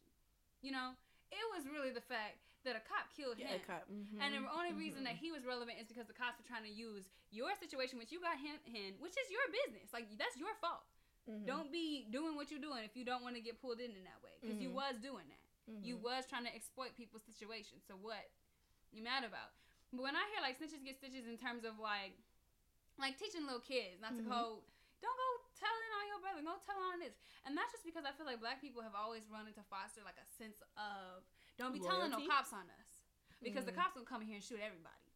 You know, it was really the fact that a cop killed him. A cop. And the only reason that he was relevant is because the cops were trying to use your situation, which you got him in, which is your business. Like, that's your fault. Don't be doing what you're doing if you don't want to get pulled in that way. Because you was doing that. You was trying to exploit people's situations. So what you mad about? But when I hear, like, snitches get stitches in terms of, like teaching little kids not to go, don't go telling on your brother. Go tell on this. And that's just because I feel like black people have always run into foster, like, a sense of, don't be telling no cops on us. Because the cops will come in here and shoot everybody.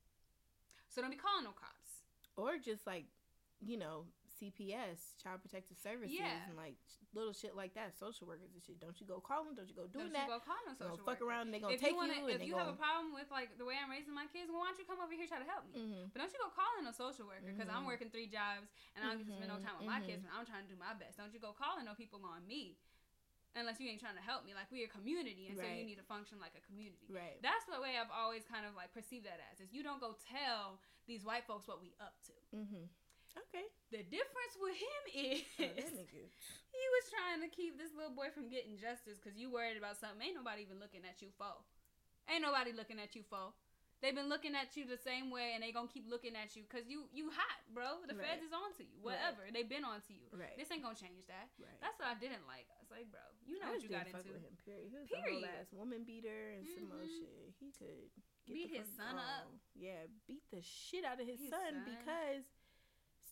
So don't be calling no cops. Or just, like, you know, CPS, Child Protective Services, and like little shit like that, social workers and shit. Don't you go call them. Don't you go doing that. Don't you go call them social workers. Fuck around. They gonna take you. If you have a problem with like the way I'm raising my kids, well, why don't you come over here and try to help me? But don't you go calling a social worker because I'm working 3 jobs and I don't get to spend no time with my kids when I'm trying to do my best. Don't you go calling no people on me unless you ain't trying to help me. Like, we're a community and so you need to function like a community. Right. That's the way I've always kind of like perceived that as is you don't go tell these white folks what we up to. Okay. The difference with him is he was trying to keep this little boy from getting justice because you worried about something. Ain't nobody even looking at you, foe. They've been looking at you the same way, and they gonna keep looking at you because you hot, bro. The feds is on to you. Whatever. Right. They've been on to you. Right. This ain't gonna change that. Right. That's what I didn't like. I was like, bro, you know what you got into. Fuck with him, period. He was a whole ass woman beater and some more shit. He could beat his son up. Yeah, beat the shit out of his son because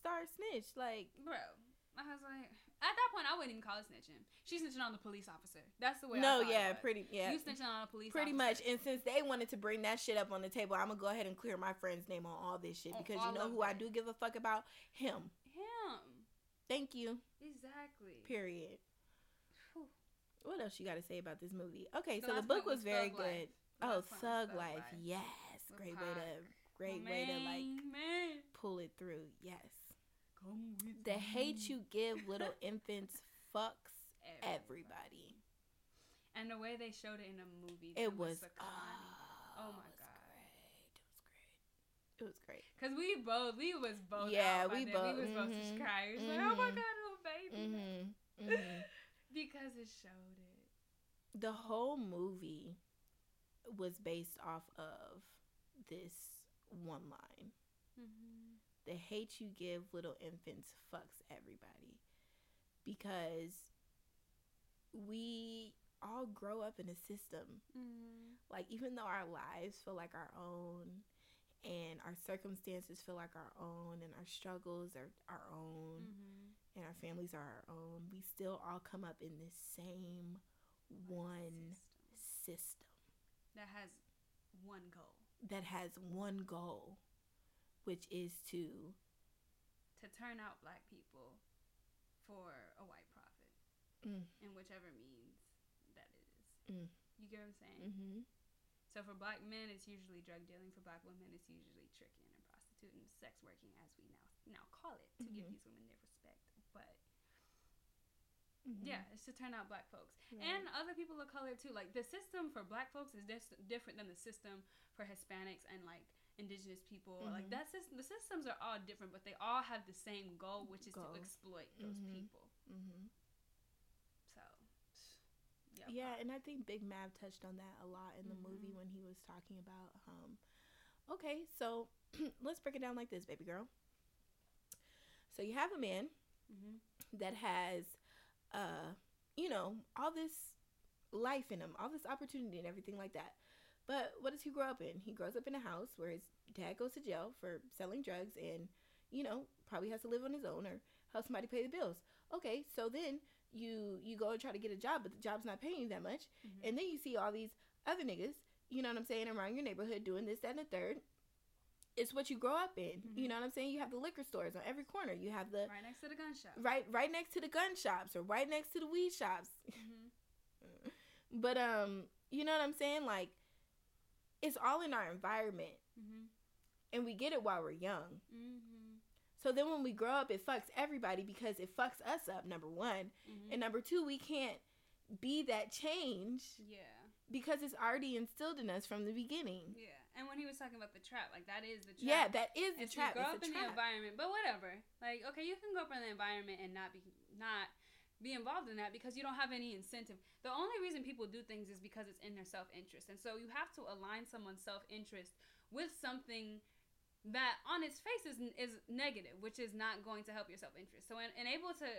Star snitched. Like, bro. I was like, at that point, I wouldn't even call it snitching. She's snitching on the police officer. That's the way. No, yeah, you snitching on a police officer. Pretty much. And since they wanted to bring that shit up on the table, I'm gonna go ahead and clear my friend's name on all this shit because you know who I do give a fuck about? Him. Thank you. Exactly. Period. Whew. What else you got to say about this movie? Okay, so the book was very good. Oh, Thug Life. Yes, great way to pull it through. Yes. The hate you give little infants fucks everybody. And the way they showed it in a movie. It was Sakani. Oh my God. It was great. Because we was both. Yeah, we was both just crying. Like, oh my God, little baby. Mm-hmm. Mm-hmm. Because it showed it. The whole movie was based off of this one line. Mm-hmm. The hate you give little infants fucks everybody, because we all grow up in a system. Mm-hmm. Like, even though our lives feel like our own and our circumstances feel like our own and our struggles are our own and our families are our own, we still all come up in this same one system. That has one goal. Which is to turn out black people for a white profit, in whichever means that is. Mm. You get what I'm saying? Mm-hmm. So for black men, it's usually drug dealing. For black women, it's usually tricking and prostituting, sex working, as we now call it, to give these women their respect. But yeah, it's to turn out black folks. Right. And other people of color, too. Like, the system for black folks is different than the system for Hispanics and, like, indigenous people. Like, that's just, the systems are all different, but they all have the same goal, which is to exploit those people. So yeah, and I think Big Mav touched on that a lot in the movie when he was talking about okay, so let's break it down like this, baby girl. So you have a man that has all this life in him, all this opportunity and everything like that. But what does he grow up in? He grows up in a house where his dad goes to jail for selling drugs and, probably has to live on his own or help somebody pay the bills. Okay, so then you go and try to get a job, but the job's not paying you that much. And then you see all these other niggas, you know what I'm saying, around your neighborhood doing this, that, and the third. It's what you grow up in. You know what I'm saying? You have the liquor stores on every corner. You have the... Right next to the gun shop. Right next to the gun shops or right next to the weed shops. But, you know what I'm saying? Like... It's all in our environment, and we get it while we're young. So then when we grow up, it fucks everybody because it fucks us up, number one. And number two, we can't be that change because it's already instilled in us from the beginning. Yeah, and when he was talking about the trap, like, that is the trap. Yeah, that is the trap. You grow up in the environment, but whatever. Like, okay, you can grow up in the environment and not be involved in that because you don't have any incentive. The only reason people do things is because it's in their self-interest. And so you have to align someone's self-interest with something that on its face is negative, which is not going to help your self-interest. So able to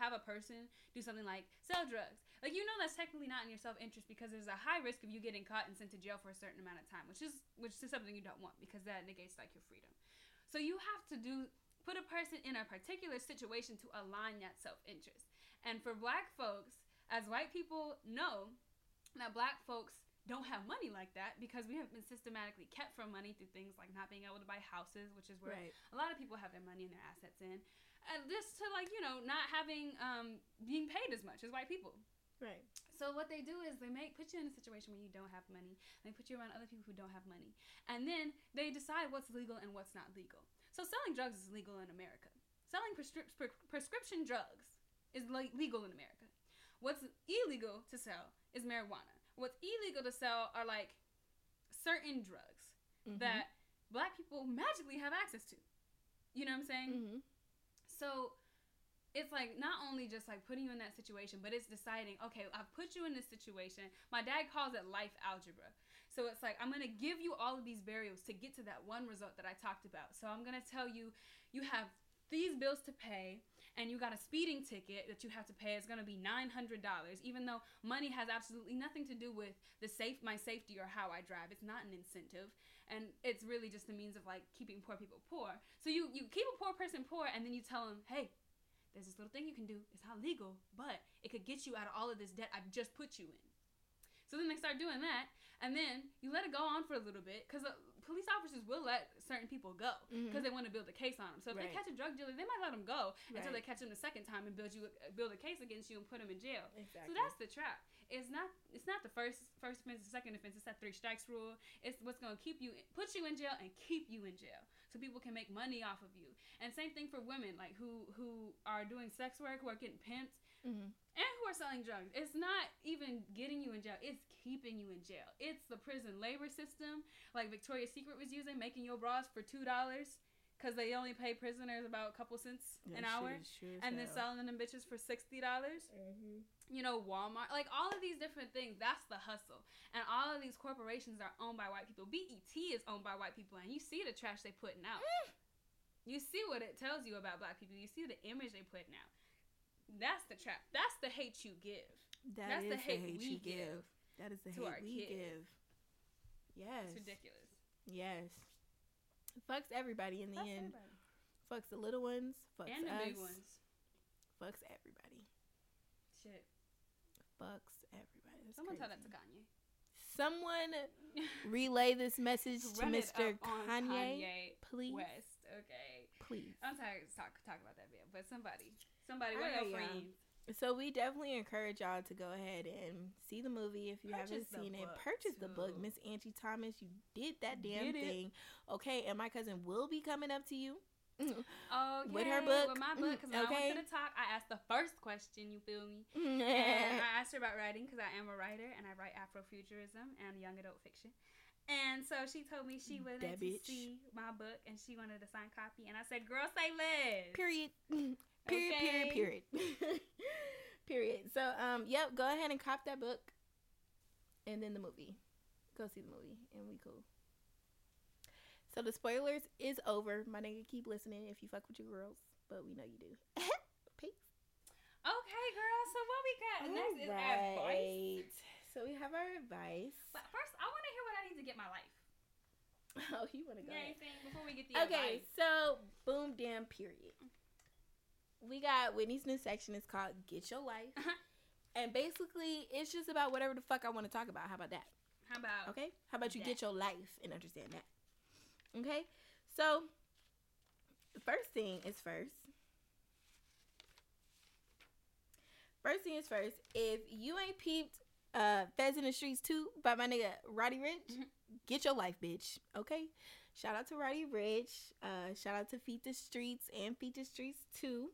have a person do something like sell drugs, like, that's technically not in your self-interest because there's a high risk of you getting caught and sent to jail for a certain amount of time, which is something you don't want because that negates, like, your freedom. So you have to put a person in a particular situation to align that self-interest. And for black folks, as white people know, that black folks don't have money like that because we have been systematically kept from money through things like not being able to buy houses, which is where a lot of people have their money and their assets in. And just to, like, not having, being paid as much as white people. Right. So what they do is they put you in a situation where you don't have money. They put you around other people who don't have money. And then they decide what's legal and what's not legal. So selling drugs is legal in America. Selling prescription drugs is legal in America. What's illegal to sell is marijuana. What's illegal to sell are, like, certain drugs that black people magically have access to. You know what I'm saying? So it's like not only just like putting you in that situation, but it's deciding, okay, I've put you in this situation. My dad calls it life algebra. So it's like, I'm going to give you all of these variables to get to that one result that I talked about. So I'm going to tell you, you have these bills to pay, and you got a speeding ticket that you have to pay. It's going to be $900, even though money has absolutely nothing to do with my safety or how I drive. It's not an incentive, and it's really just a means of, like, keeping poor people poor. So you keep a poor person poor, and then you tell them, hey, there's this little thing you can do. It's not legal, but it could get you out of all of this debt I've just put you in. So then they start doing that, and then you let it go on for a little bit, because police officers will let certain people go because they want to build a case on them. So if they catch a drug dealer, they might let them go until they catch them the second time and build a case against you and put them in jail. Exactly. So that's the trap. It's not the first offense, the second offense. It's that 3 strikes rule. It's what's going to put you in jail and keep you in jail, so people can make money off of you. And same thing for women, like who are doing sex work, who are getting pimped. Mm-hmm. And who are selling drugs. It's not even getting you in jail. It's keeping you in jail. It's the prison labor system, like Victoria's Secret was using, making your bras for $2 because they only pay prisoners about a couple cents an hour. And then selling them bitches for $60. Mm-hmm. You know, Walmart. Like, all of these different things, that's the hustle. And all of these corporations are owned by white people. BET is owned by white people, and you see the trash they're putting out. You see what it tells you about black people. You see the image they're putting out. That's the trap. That's the hate you give. That's the hate we give. That is the hate we give. Yes. It's ridiculous. Yes. Fucks everybody in the end. Fucks the little ones. Fucks us. And the big ones. Fucks everybody. Shit. Fucks everybody. Someone tell that to Kanye. Someone relay this message to Mr. Kanye, please. West, okay. Please. I'm tired of talk about that bit, but somebody, one of your friends. So we definitely encourage y'all to go ahead and see the movie if you haven't seen it. Purchase the book, Miss Angie Thomas. You did that damn thing, okay? And my cousin will be coming up to you with her book, with my book. Because when I went to the talk, I asked the first question. You feel me? And I asked her about writing because I am a writer and I write Afrofuturism and young adult fiction. And so she told me she wanted to see my book and she wanted a signed copy. And I said, "Girl, say less." Period. Period, okay. Period. So, yep, go ahead and cop that book and then the movie. Go see the movie and we cool. So, the spoilers is over. My nigga, keep listening if you fuck with your girls, but we know you do. Peace. Okay, girl. So, what we got next is advice. So, we have our advice. But first, I want to hear what I need to get my life. Oh, you want to go? Yeah, before we get the advice. Okay, so, boom, damn, period. We got Whitney's new section. It's called Get Your Life. Uh-huh. And basically, it's just about whatever the fuck I want to talk about. How about that? How about you that? Get your life and understand that? Okay? So, first thing is first. If you ain't peeped Feds in the Streets 2 by my nigga Roddy Rich, get your life, bitch. Okay? Shout out to Roddy Rich. Shout out to Feed the Streets and Feed the Streets 2.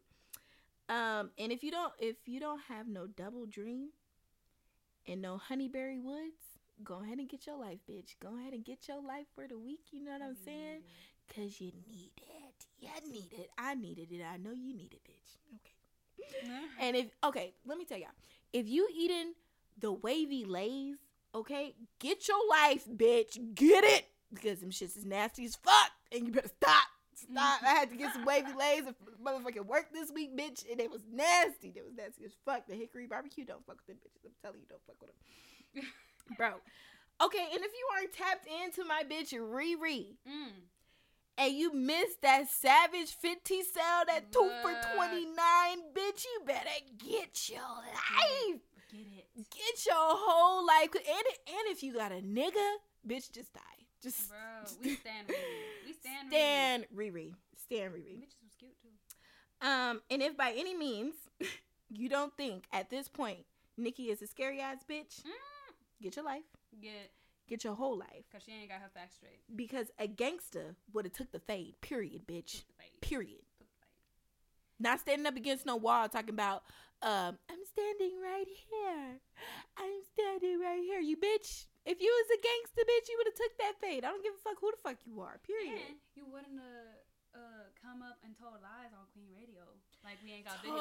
And if you don't have no Double Dream and no Honeyberry Woods, go ahead and get your life, bitch. Go ahead and get your life for the week. You know what I'm saying? Because you need it. You need it. I needed it. I know you need it, bitch. Okay. And let me tell y'all. If you eating the wavy Lays, okay, get your life, bitch. Get it. Because them shits is nasty as fuck. And you better stop. Stop. I had to get some wavy Lays and motherfucking work this week, bitch. And they was nasty. They was nasty as fuck. The Hickory barbecue, don't fuck with them bitches. I'm telling you, don't fuck with them. Bro. Okay, and if you aren't tapped into my bitch, Riri, and you missed that Savage 50 sale, that 2 for $29, bitch, you better get your life. Get it. Get your whole life. And if you got a nigga, bitch, just die. Just, bro, we stand Riri. We stand Riri. Stand Riri. Bitches was cute too. And if by any means you don't think at this point Nikki is a scary ass bitch, get your life. Get your whole life. Cause she ain't got her facts straight. Because a gangster would have took the fade. Period, bitch. Period. Not standing up against no wall talking about I'm standing right here. I'm standing right here. You bitch. If you was a gangster, bitch, you would have took that fade. I don't give a fuck who the fuck you are. Period. And you wouldn't have come up and told lies on Queen Radio. Like, we ain't got video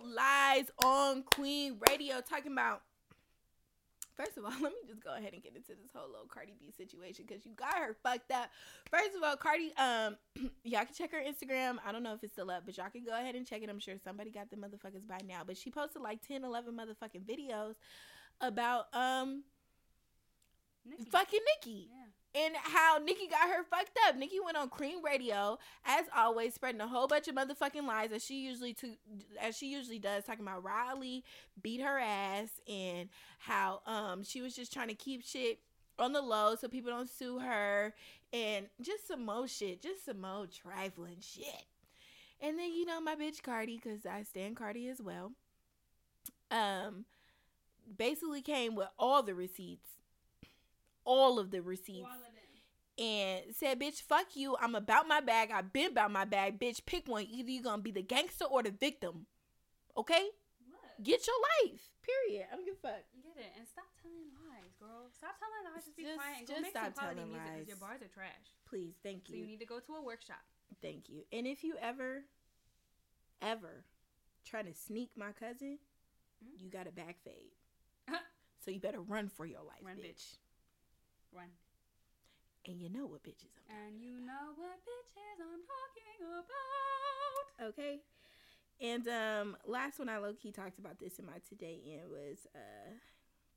footage. Lies on Queen Radio talking about. First of all, let me just go ahead and get into this whole little Cardi B situation because you got her fucked up. First of all, Cardi, y'all can check her Instagram. I don't know if it's still up, but y'all can go ahead and check it. I'm sure somebody got the motherfuckers by now. But she posted like 10, 11 motherfucking videos about Nikki. Fucking Nikki. Yeah. And how Nikki got her fucked up. Nikki went on Queen Radio, as always, spreading a whole bunch of motherfucking lies as she usually does, talking about Riley beat her ass and how she was just trying to keep shit on the low so people don't sue her and just some more shit, just some more trifling shit. And then, you know, my bitch Cardi, because I stan Cardi as well, basically came with all the receipts. All of the receipts, and said, bitch, fuck you. I'm about my bag. I've been about my bag. Bitch, pick one. Either you're going to be the gangster or the victim. Okay? Look. Get your life. Period. I don't give a fuck. Get it. And stop telling lies, girl. Stop telling lies. Just be quiet and go make some quality music because your bars are trash. Please. Thank you. So you need to go to a workshop. Thank you. And if you ever try to sneak my cousin, you got a back fade. So you better run for your life. Run, bitch. Run. And you know what bitches I'm talking about. Okay. And last one I low-key talked about this in my Today In was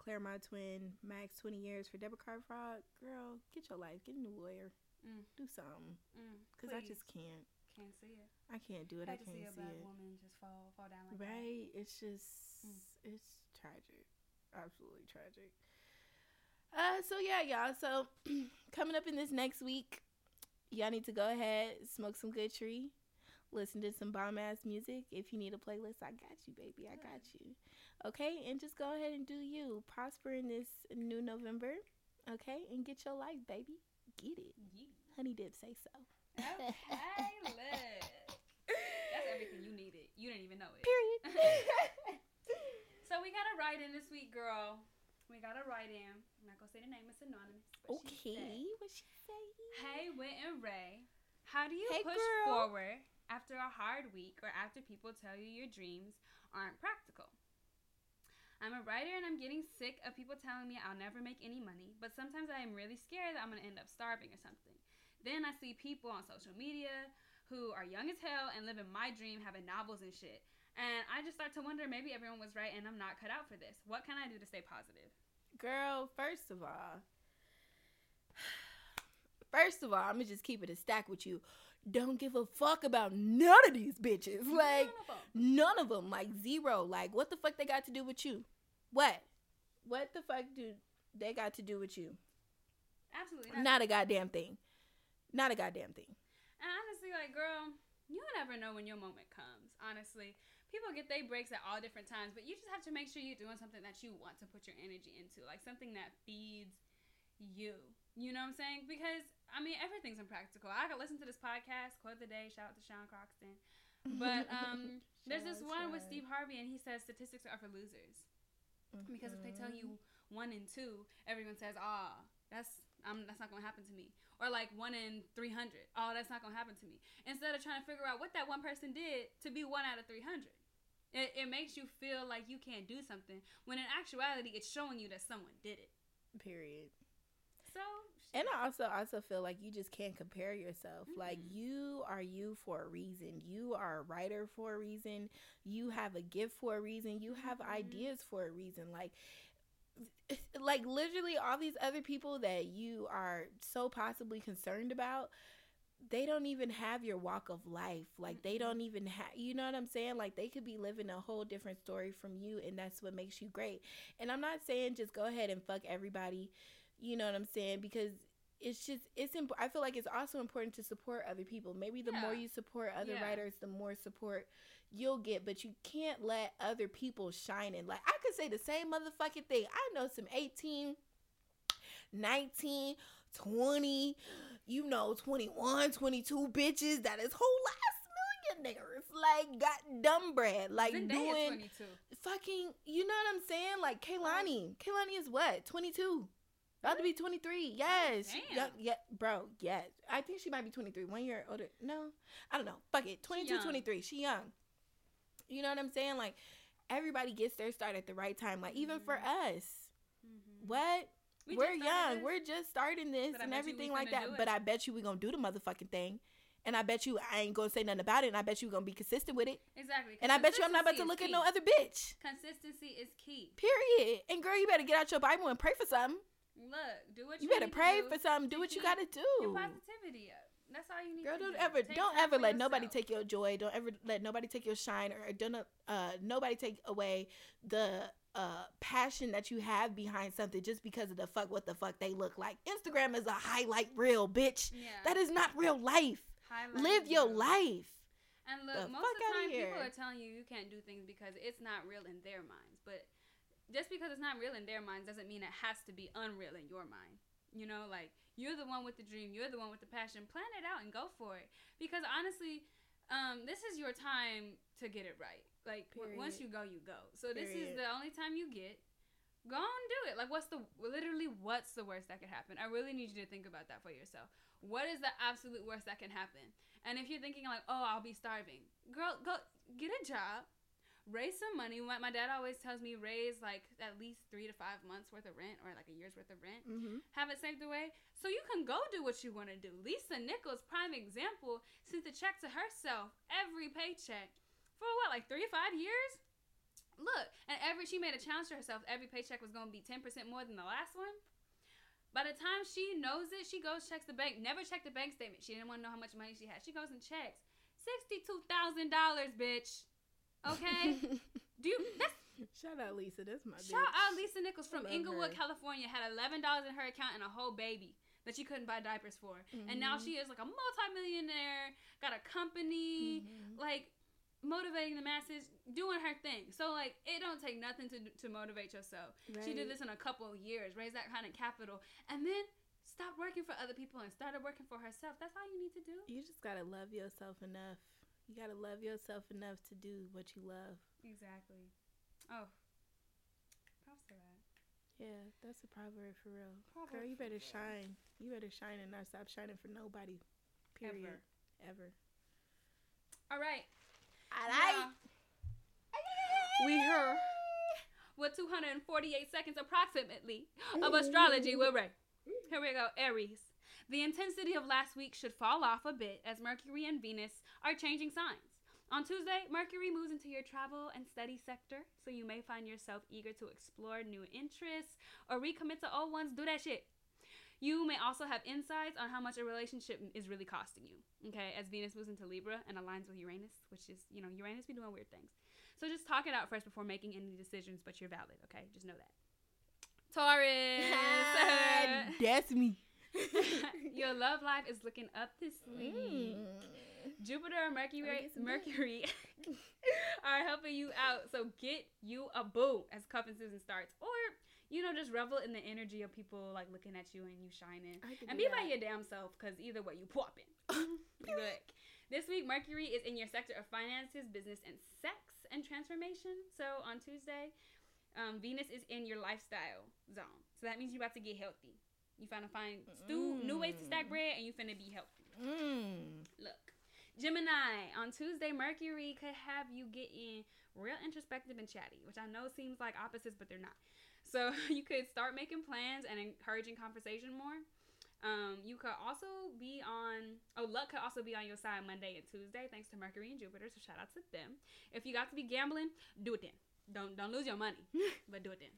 Claremont twin, max 20 years for debit card fraud. Girl, get your life. Get a new lawyer. Do something. Because I just can't. Can't see it. I can't do it. I can't see it. I can't see a black woman just fall down like that. Right? It's just, it's tragic. Absolutely tragic. So yeah, y'all. So coming up in this next week, y'all need to go ahead, smoke some good tree, listen to some bomb ass music. If you need a playlist, I got you, baby. I got you. Okay, and just go ahead and do you. Prosper in this new November. Okay, and get your life, baby. Get it. Yeah. Honey dip, say so. Okay, look. That's everything you needed. You didn't even know it. Period. So we got a write in this week, girl. We got a write-in. I'm not going to say the name. It's anonymous. Okay. What she say? Hey, Whit and Ray. How do you push forward after a hard week or after people tell you your dreams aren't practical? I'm a writer and I'm getting sick of people telling me I'll never make any money, but sometimes I am really scared that I'm going to end up starving or something. Then I see people on social media who are young as hell and living my dream, having novels and shit. And I just start to wonder, maybe everyone was right and I'm not cut out for this. What can I do to stay positive? Girl, first of all, I'm going to just keep it a stack with you. Don't give a fuck about none of these bitches. Like, none of them. Like, zero. Like, what the fuck they got to do with you? What the fuck do they got to do with you? Absolutely not. Not a goddamn thing. Not a goddamn thing. And honestly, like, girl, you never know when your moment comes, honestly. People get their breaks at all different times, but you just have to make sure you're doing something that you want to put your energy into, like something that feeds you. You know what I'm saying? Because, I mean, everything's impractical. I could listen to this podcast, quote of the day, shout out to Sean Croxton. But there's this one with Steve Harvey, and he says statistics are for losers. Mm-hmm. Because if they tell you 1 in 2, everyone says, that's not going to happen to me. Or like 1 in 300. Oh, that's not going to happen to me. Instead of trying to figure out what that one person did to be 1 out of 300. It makes you feel like you can't do something when in actuality, it's showing you that someone did it. Period. So. And I also feel like you just can't compare yourself. Mm-hmm. Like, you are you for a reason. You are a writer for a reason. You have a gift for a reason. You have ideas for a reason. Like literally all these other people that you are so possibly concerned about, they don't even have your walk of life. Like, they don't even have, you know what I'm saying? Like, they could be living a whole different story from you, and that's what makes you great. And I'm not saying just go ahead and fuck everybody, you know what I'm saying? Because it's just, I feel like it's also important to support other people. Maybe the more you support other writers, the more support you'll get, but you can't let other people shine in. Like, I could say the same motherfucking thing. I know some 18, 19, 20, 21, 22 bitches that is whole ass millionaires. Like, got dumb bread. Like, Zendaya doing 22. Fucking, you know what I'm saying? Like, Kehlani. Kehlani is what? 22. About to be 23. Yes. Oh, damn. Yeah, bro, yes. I think she might be 23. 1 year older. No. I don't know. Fuck it. 22, 23. She young. You know what I'm saying? Like, everybody gets their start at the right time. Like, even for us, what? We're young. We're just starting this and everything like that. But I bet you we're going to do the motherfucking thing. And I bet you I ain't going to say nothing about it. And I bet you going to be consistent with it. Exactly. And I bet you I'm not about to look at no other bitch. Consistency is key. Period. And, girl, you better get out your Bible and pray for something. Look, do what you better pray for something. Do what you got to do. Your positivity up. That's all you need. Girl, don't ever let nobody take your joy. Don't ever let nobody take your shine, or don't nobody take away the passion that you have behind something just because of what the fuck they look like. Instagram is a highlight reel, bitch. Yeah. That is not real life. Live your life. And look, most of the time people are telling you you can't do things because it's not real in their minds. But just because it's not real in their minds doesn't mean it has to be unreal in your mind. You know, like, you're the one with the dream. You're the one with the passion. Plan it out and go for it. Because, honestly, this is your time to get it right. Like, once you go, you go. So, this is the only time you get. Go and do it. Like, what's the worst that could happen? I really need you to think about that for yourself. What is the absolute worst that can happen? And if you're thinking, like, oh, I'll be starving. Girl, go get a job. Raise some money. My dad always tells me raise like at least 3 to 5 months worth of rent, or like a year's worth of rent. Mm-hmm. Have it saved away so you can go do what you want to do. Lisa Nichols, prime example, sent the check to herself every paycheck for what, like 3 to 5 years? Look, and she made a challenge to herself. Every paycheck was going to be 10% more than the last one. By the time she knows it, she goes, checks the bank. Never checked the bank statement. She didn't want to know how much money she had. She goes and checks. $62,000, bitch. Okay, shout out Lisa. That's my bitch. Shout out Lisa Nichols from Inglewood, California. Had $11 in her account and a whole baby that she couldn't buy diapers for, and now she is like a multimillionaire. Got a company, like motivating the masses, doing her thing. So like, it don't take nothing to motivate yourself. Right. She did this in a couple of years, raised that kind of capital, and then stopped working for other people and started working for herself. That's all you need to do. You just gotta love yourself enough. You gotta love yourself enough to do what you love. Exactly. Oh, props to that. Yeah, that's a proverb for real. Girl, you better shine. You better shine and not stop shining for nobody. Period. Ever. All right. We heard with 248 seconds approximately of astrology with Ray. Here we go, Aries. The intensity of last week should fall off a bit as Mercury and Venus are changing signs. On Tuesday, Mercury moves into your travel and study sector, so you may find yourself eager to explore new interests or recommit to old ones. Do that shit. You may also have insights on how much a relationship is really costing you, okay, as Venus moves into Libra and aligns with Uranus, which is, you know, Uranus be doing weird things. So just talk it out first before making any decisions, but you're valid, okay? Just know that. Taurus. That's me. Your love life is looking up this week. Jupiter and Mercury are helping you out, so get you a boo as Cup and Susan starts, or just revel in the energy of people like looking at you and you shining, and be by your damn self, because either way you popping. Look, this week Mercury is in your sector of finances, business, and sex and transformation. So on Tuesday, Venus is in your lifestyle zone, so that means you're about to get healthy. You find new ways to stack bread, and you finna be healthy. Look, Gemini, on Tuesday, Mercury could have you getting real introspective and chatty, which I know seems like opposites, but they're not. So you could start making plans and encouraging conversation more. You could also be luck could also be on your side Monday and Tuesday, thanks to Mercury and Jupiter, so shout out to them. If you got to be gambling, do it then. Don't lose your money, but do it then.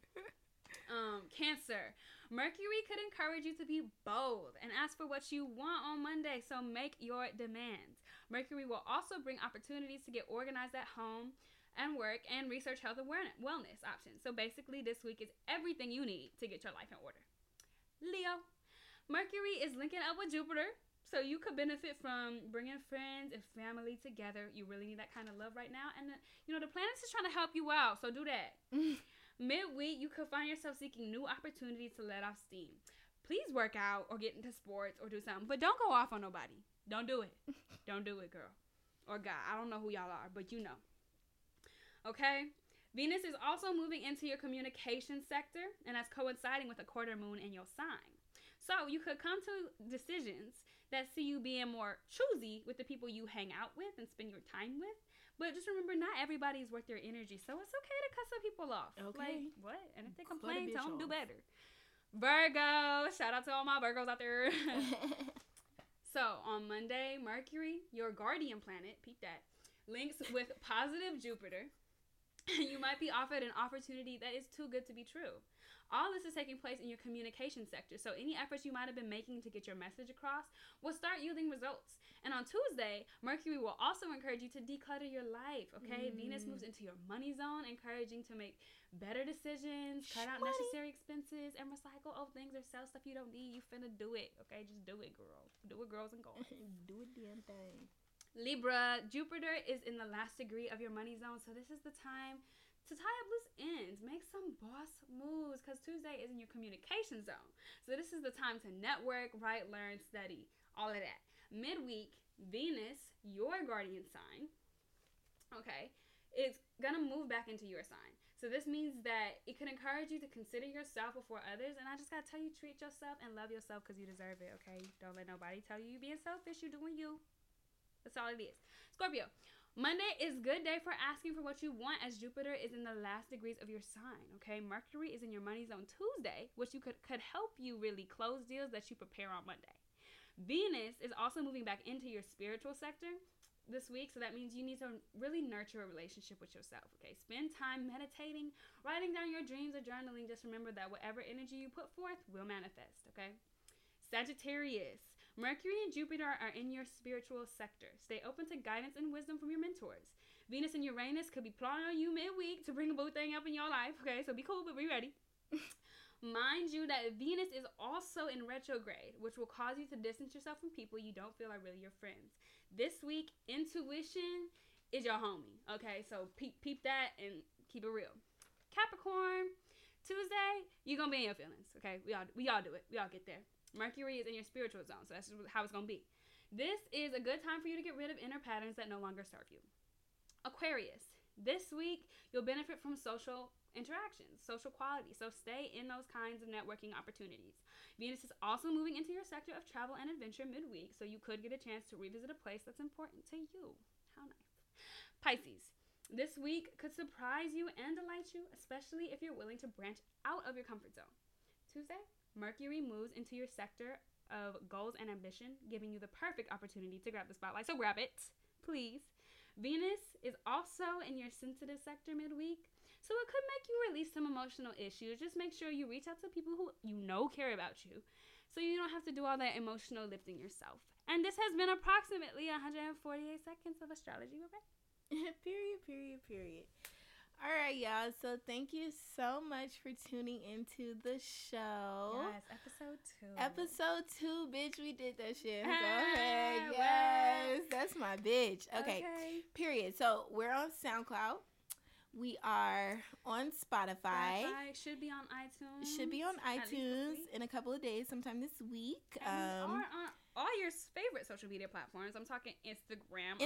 Cancer, Mercury could encourage you to be bold and ask for what you want on Monday, so make your demands. Mercury will also bring opportunities to get organized at home and work and research health and wellness options. So basically, this week is everything you need to get your life in order. Leo, Mercury is linking up with Jupiter, so you could benefit from bringing friends and family together. You really need that kind of love right now, and the planets is trying to help you out, so do that. Midweek, you could find yourself seeking new opportunities to let off steam. Please work out or get into sports or do something, but don't go off on nobody. Don't do it. Don't do it, girl. Or guy. I don't know who y'all are, but you know. Okay? Venus is also moving into your communication sector, and that's coinciding with a quarter moon in your sign. So you could come to decisions that see you being more choosy with the people you hang out with and spend your time with. But just remember, not everybody's worth your energy, so it's okay to cut some people off. Okay. Like, what? And if they complain, tell them do better. Virgo. Shout out to all my Virgos out there. So, on Monday, Mercury, your guardian planet, peep that, links with positive Jupiter. You might be offered an opportunity that is too good to be true. All this is taking place in your communication sector, so any efforts you might have been making to get your message across will start yielding results. And on Tuesday, Mercury will also encourage you to declutter your life, okay? Venus moves into your money zone, encouraging to make better decisions, cut out necessary expenses, and recycle old things or sell stuff you don't need. You finna do it, okay? Just do it, girl. Do it, girls and girls. Do it, damn thing. Libra, Jupiter is in the last degree of your money zone, so this is the time to tie up loose ends, make some boss moves, because Tuesday is in your communication zone. So this is the time to network, write, learn, study, all of that. Midweek, Venus, your guardian sign, okay, is going to move back into your sign. So this means that it can encourage you to consider yourself before others. And I just got to tell you, treat yourself and love yourself because you deserve it, okay? Don't let nobody tell you you're being selfish. You're doing you. That's all it is. Scorpio. Monday is good day for asking for what you want, as Jupiter is in the last degrees of your sign, okay? Mercury is in your money zone Tuesday, which you could help you really close deals that you prepare on Monday. Venus is also moving back into your spiritual sector this week, so that means you need to really nurture a relationship with yourself, okay? Spend time meditating, writing down your dreams, or journaling. Just remember that whatever energy you put forth will manifest, okay? Sagittarius. Mercury and Jupiter are in your spiritual sector. Stay open to guidance and wisdom from your mentors. Venus and Uranus could be plotting on you midweek to bring a boo thing up in your life. Okay, so be cool, but be ready. Mind you that Venus is also in retrograde, which will cause you to distance yourself from people you don't feel are really your friends. This week, intuition is your homie. Okay, so peep that and keep it real. Capricorn, Tuesday, you're going to be in your feelings. Okay, we all do it. We all get there. Mercury is in your spiritual zone, so that's just how it's going to be. This is a good time for you to get rid of inner patterns that no longer serve you. Aquarius, this week, you'll benefit from social interactions, social quality, so stay in those kinds of networking opportunities. Venus is also moving into your sector of travel and adventure midweek, so you could get a chance to revisit a place that's important to you. How nice. Pisces, this week could surprise you and delight you, especially if you're willing to branch out of your comfort zone. Tuesday? Mercury moves into your sector of goals and ambition, giving you the perfect opportunity to grab the spotlight. So grab it, please. Venus is also in your sensitive sector midweek, so it could make you release some emotional issues. Just make sure you reach out to people who you know care about you, so you don't have to do all that emotional lifting yourself. And this has been approximately 148 seconds of astrology. Okay? Period. All right, y'all. So thank you so much for tuning into the show. Yes, episode 2. Episode 2, bitch. We did that shit. Go ahead. Yes, that's my bitch. Okay. Period. So we're on SoundCloud. We are on Spotify. Should be on iTunes. In a couple of days, sometime this week. And we are on all your favorite social media platforms. I'm talking Instagram.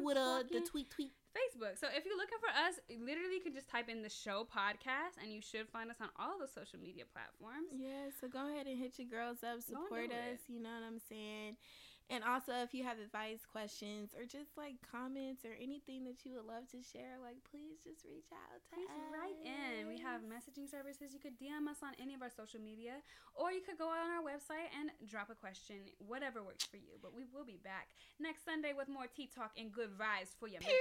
Twitter, the tweet. Facebook. So if you're looking for us, literally you can just type in the show podcast and you should find us on all the social media platforms. Yeah, so go ahead and hit your girls up, support us, you know what I'm saying? And also if you have advice, questions, or just like comments or anything that you would love to share, like please just reach out to us. Right in. We have messaging services. You could DM us on any of our social media, or you could go on our website and drop a question, whatever works for you. But we will be back next Sunday with more tea talk and good vibes for your mental.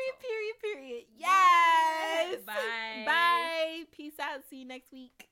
Period. Yes. Bye. Peace out. See you next week.